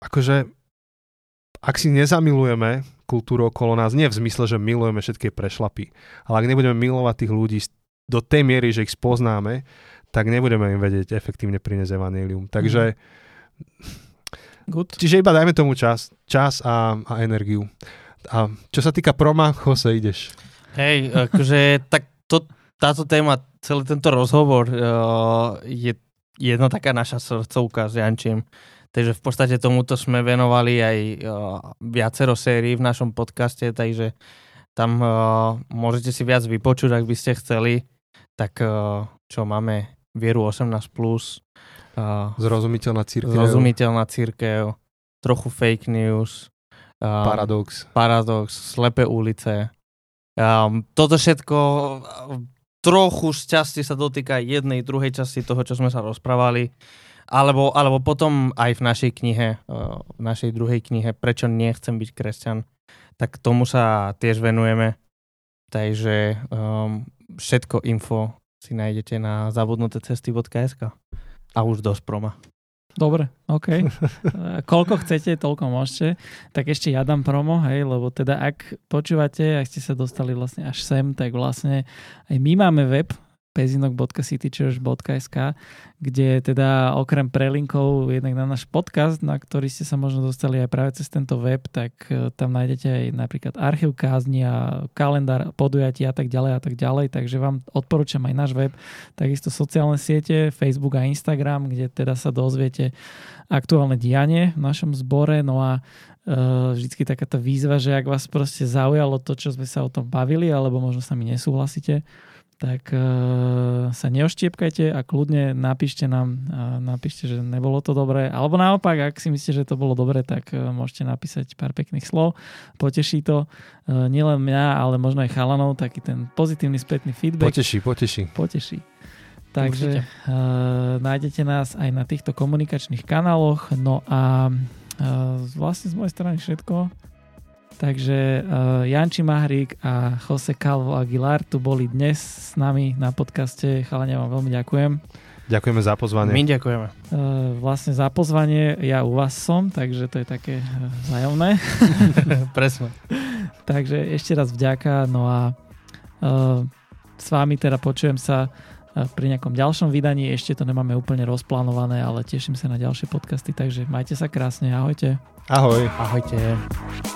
Akože, ak si nezamilujeme kultúru okolo nás, nie v zmysle, že milujeme všetky prešlapy, ale ak nebudeme milovať tých ľudí do tej miery, že ich spoznáme, tak nebudeme im vedieť efektívne priniesť evanjelium. Takže... Good. Čiže iba dajme tomu čas a energiu. A čo sa týka proma, Jose, ideš. Hej, akože tak táto téma, celý tento rozhovor je jedna taká naša srdcovka s Jančím. Takže v podstate tomuto sme venovali aj viacero sérií v našom podcaste, takže tam môžete si viac vypočuť, ak by ste chceli. Tak čo máme? Vieru 18+. Zrozumiteľná cirkev. Trochu fake news. Paradox. Slepé ulice. Toto všetko trochu šťastie sa dotýka jednej, druhej časti toho, čo sme sa rozprávali. Alebo potom aj v našej knihe, v našej druhej knihe Prečo nechcem byť kresťan, tak tomu sa tiež venujeme. Takže všetko info si nájdete na zabudnutecesty.sk. A už dosť proma. Dobre, OK. Koľko chcete, toľko môžete. Tak ešte ja dám promo, hej, lebo teda ak počúvate, ak ste sa dostali vlastne až sem, tak vlastne aj my máme web pezinok.citychurch.sk, kde teda okrem prelinkov jednak na náš podcast, na ktorý ste sa možno dostali aj práve cez tento web, tak tam nájdete aj napríklad archív kázni a kalendár podujatí a tak ďalej. Takže vám odporúčam aj náš web, takisto sociálne siete, Facebook a Instagram, kde teda sa dozviete aktuálne dianie v našom zbore. No a vždycky taká tá výzva, že ak vás proste zaujalo to, čo sme sa o tom bavili, alebo možno sa mi nesúhlasíte, tak sa neoštiepkajte a kľudne napíšte nám, že nebolo to dobré. Alebo naopak, ak si myslíte, že to bolo dobré, tak môžete napísať pár pekných slov. Poteší to nielen mňa, ale možno aj chalanov, taký ten pozitívny spätný feedback. Poteší. Takže nájdete nás aj na týchto komunikačných kanáloch. No a vlastne z mojej strany všetko. Takže Janči Mahrík a José Calvo Aguilar tu boli dnes s nami na podcaste. Chalania, vám veľmi ďakujem. Ďakujeme za pozvanie. My ďakujeme. Vlastne za pozvanie ja u vás som, takže to je také vzájomné. Presne. Takže ešte raz vďaka. No a s vami teda počujem sa pri nejakom ďalšom vydaní. Ešte to nemáme úplne rozplánované, ale teším sa na ďalšie podcasty. Takže majte sa krásne. Ahojte. Ahoj. Ahojte.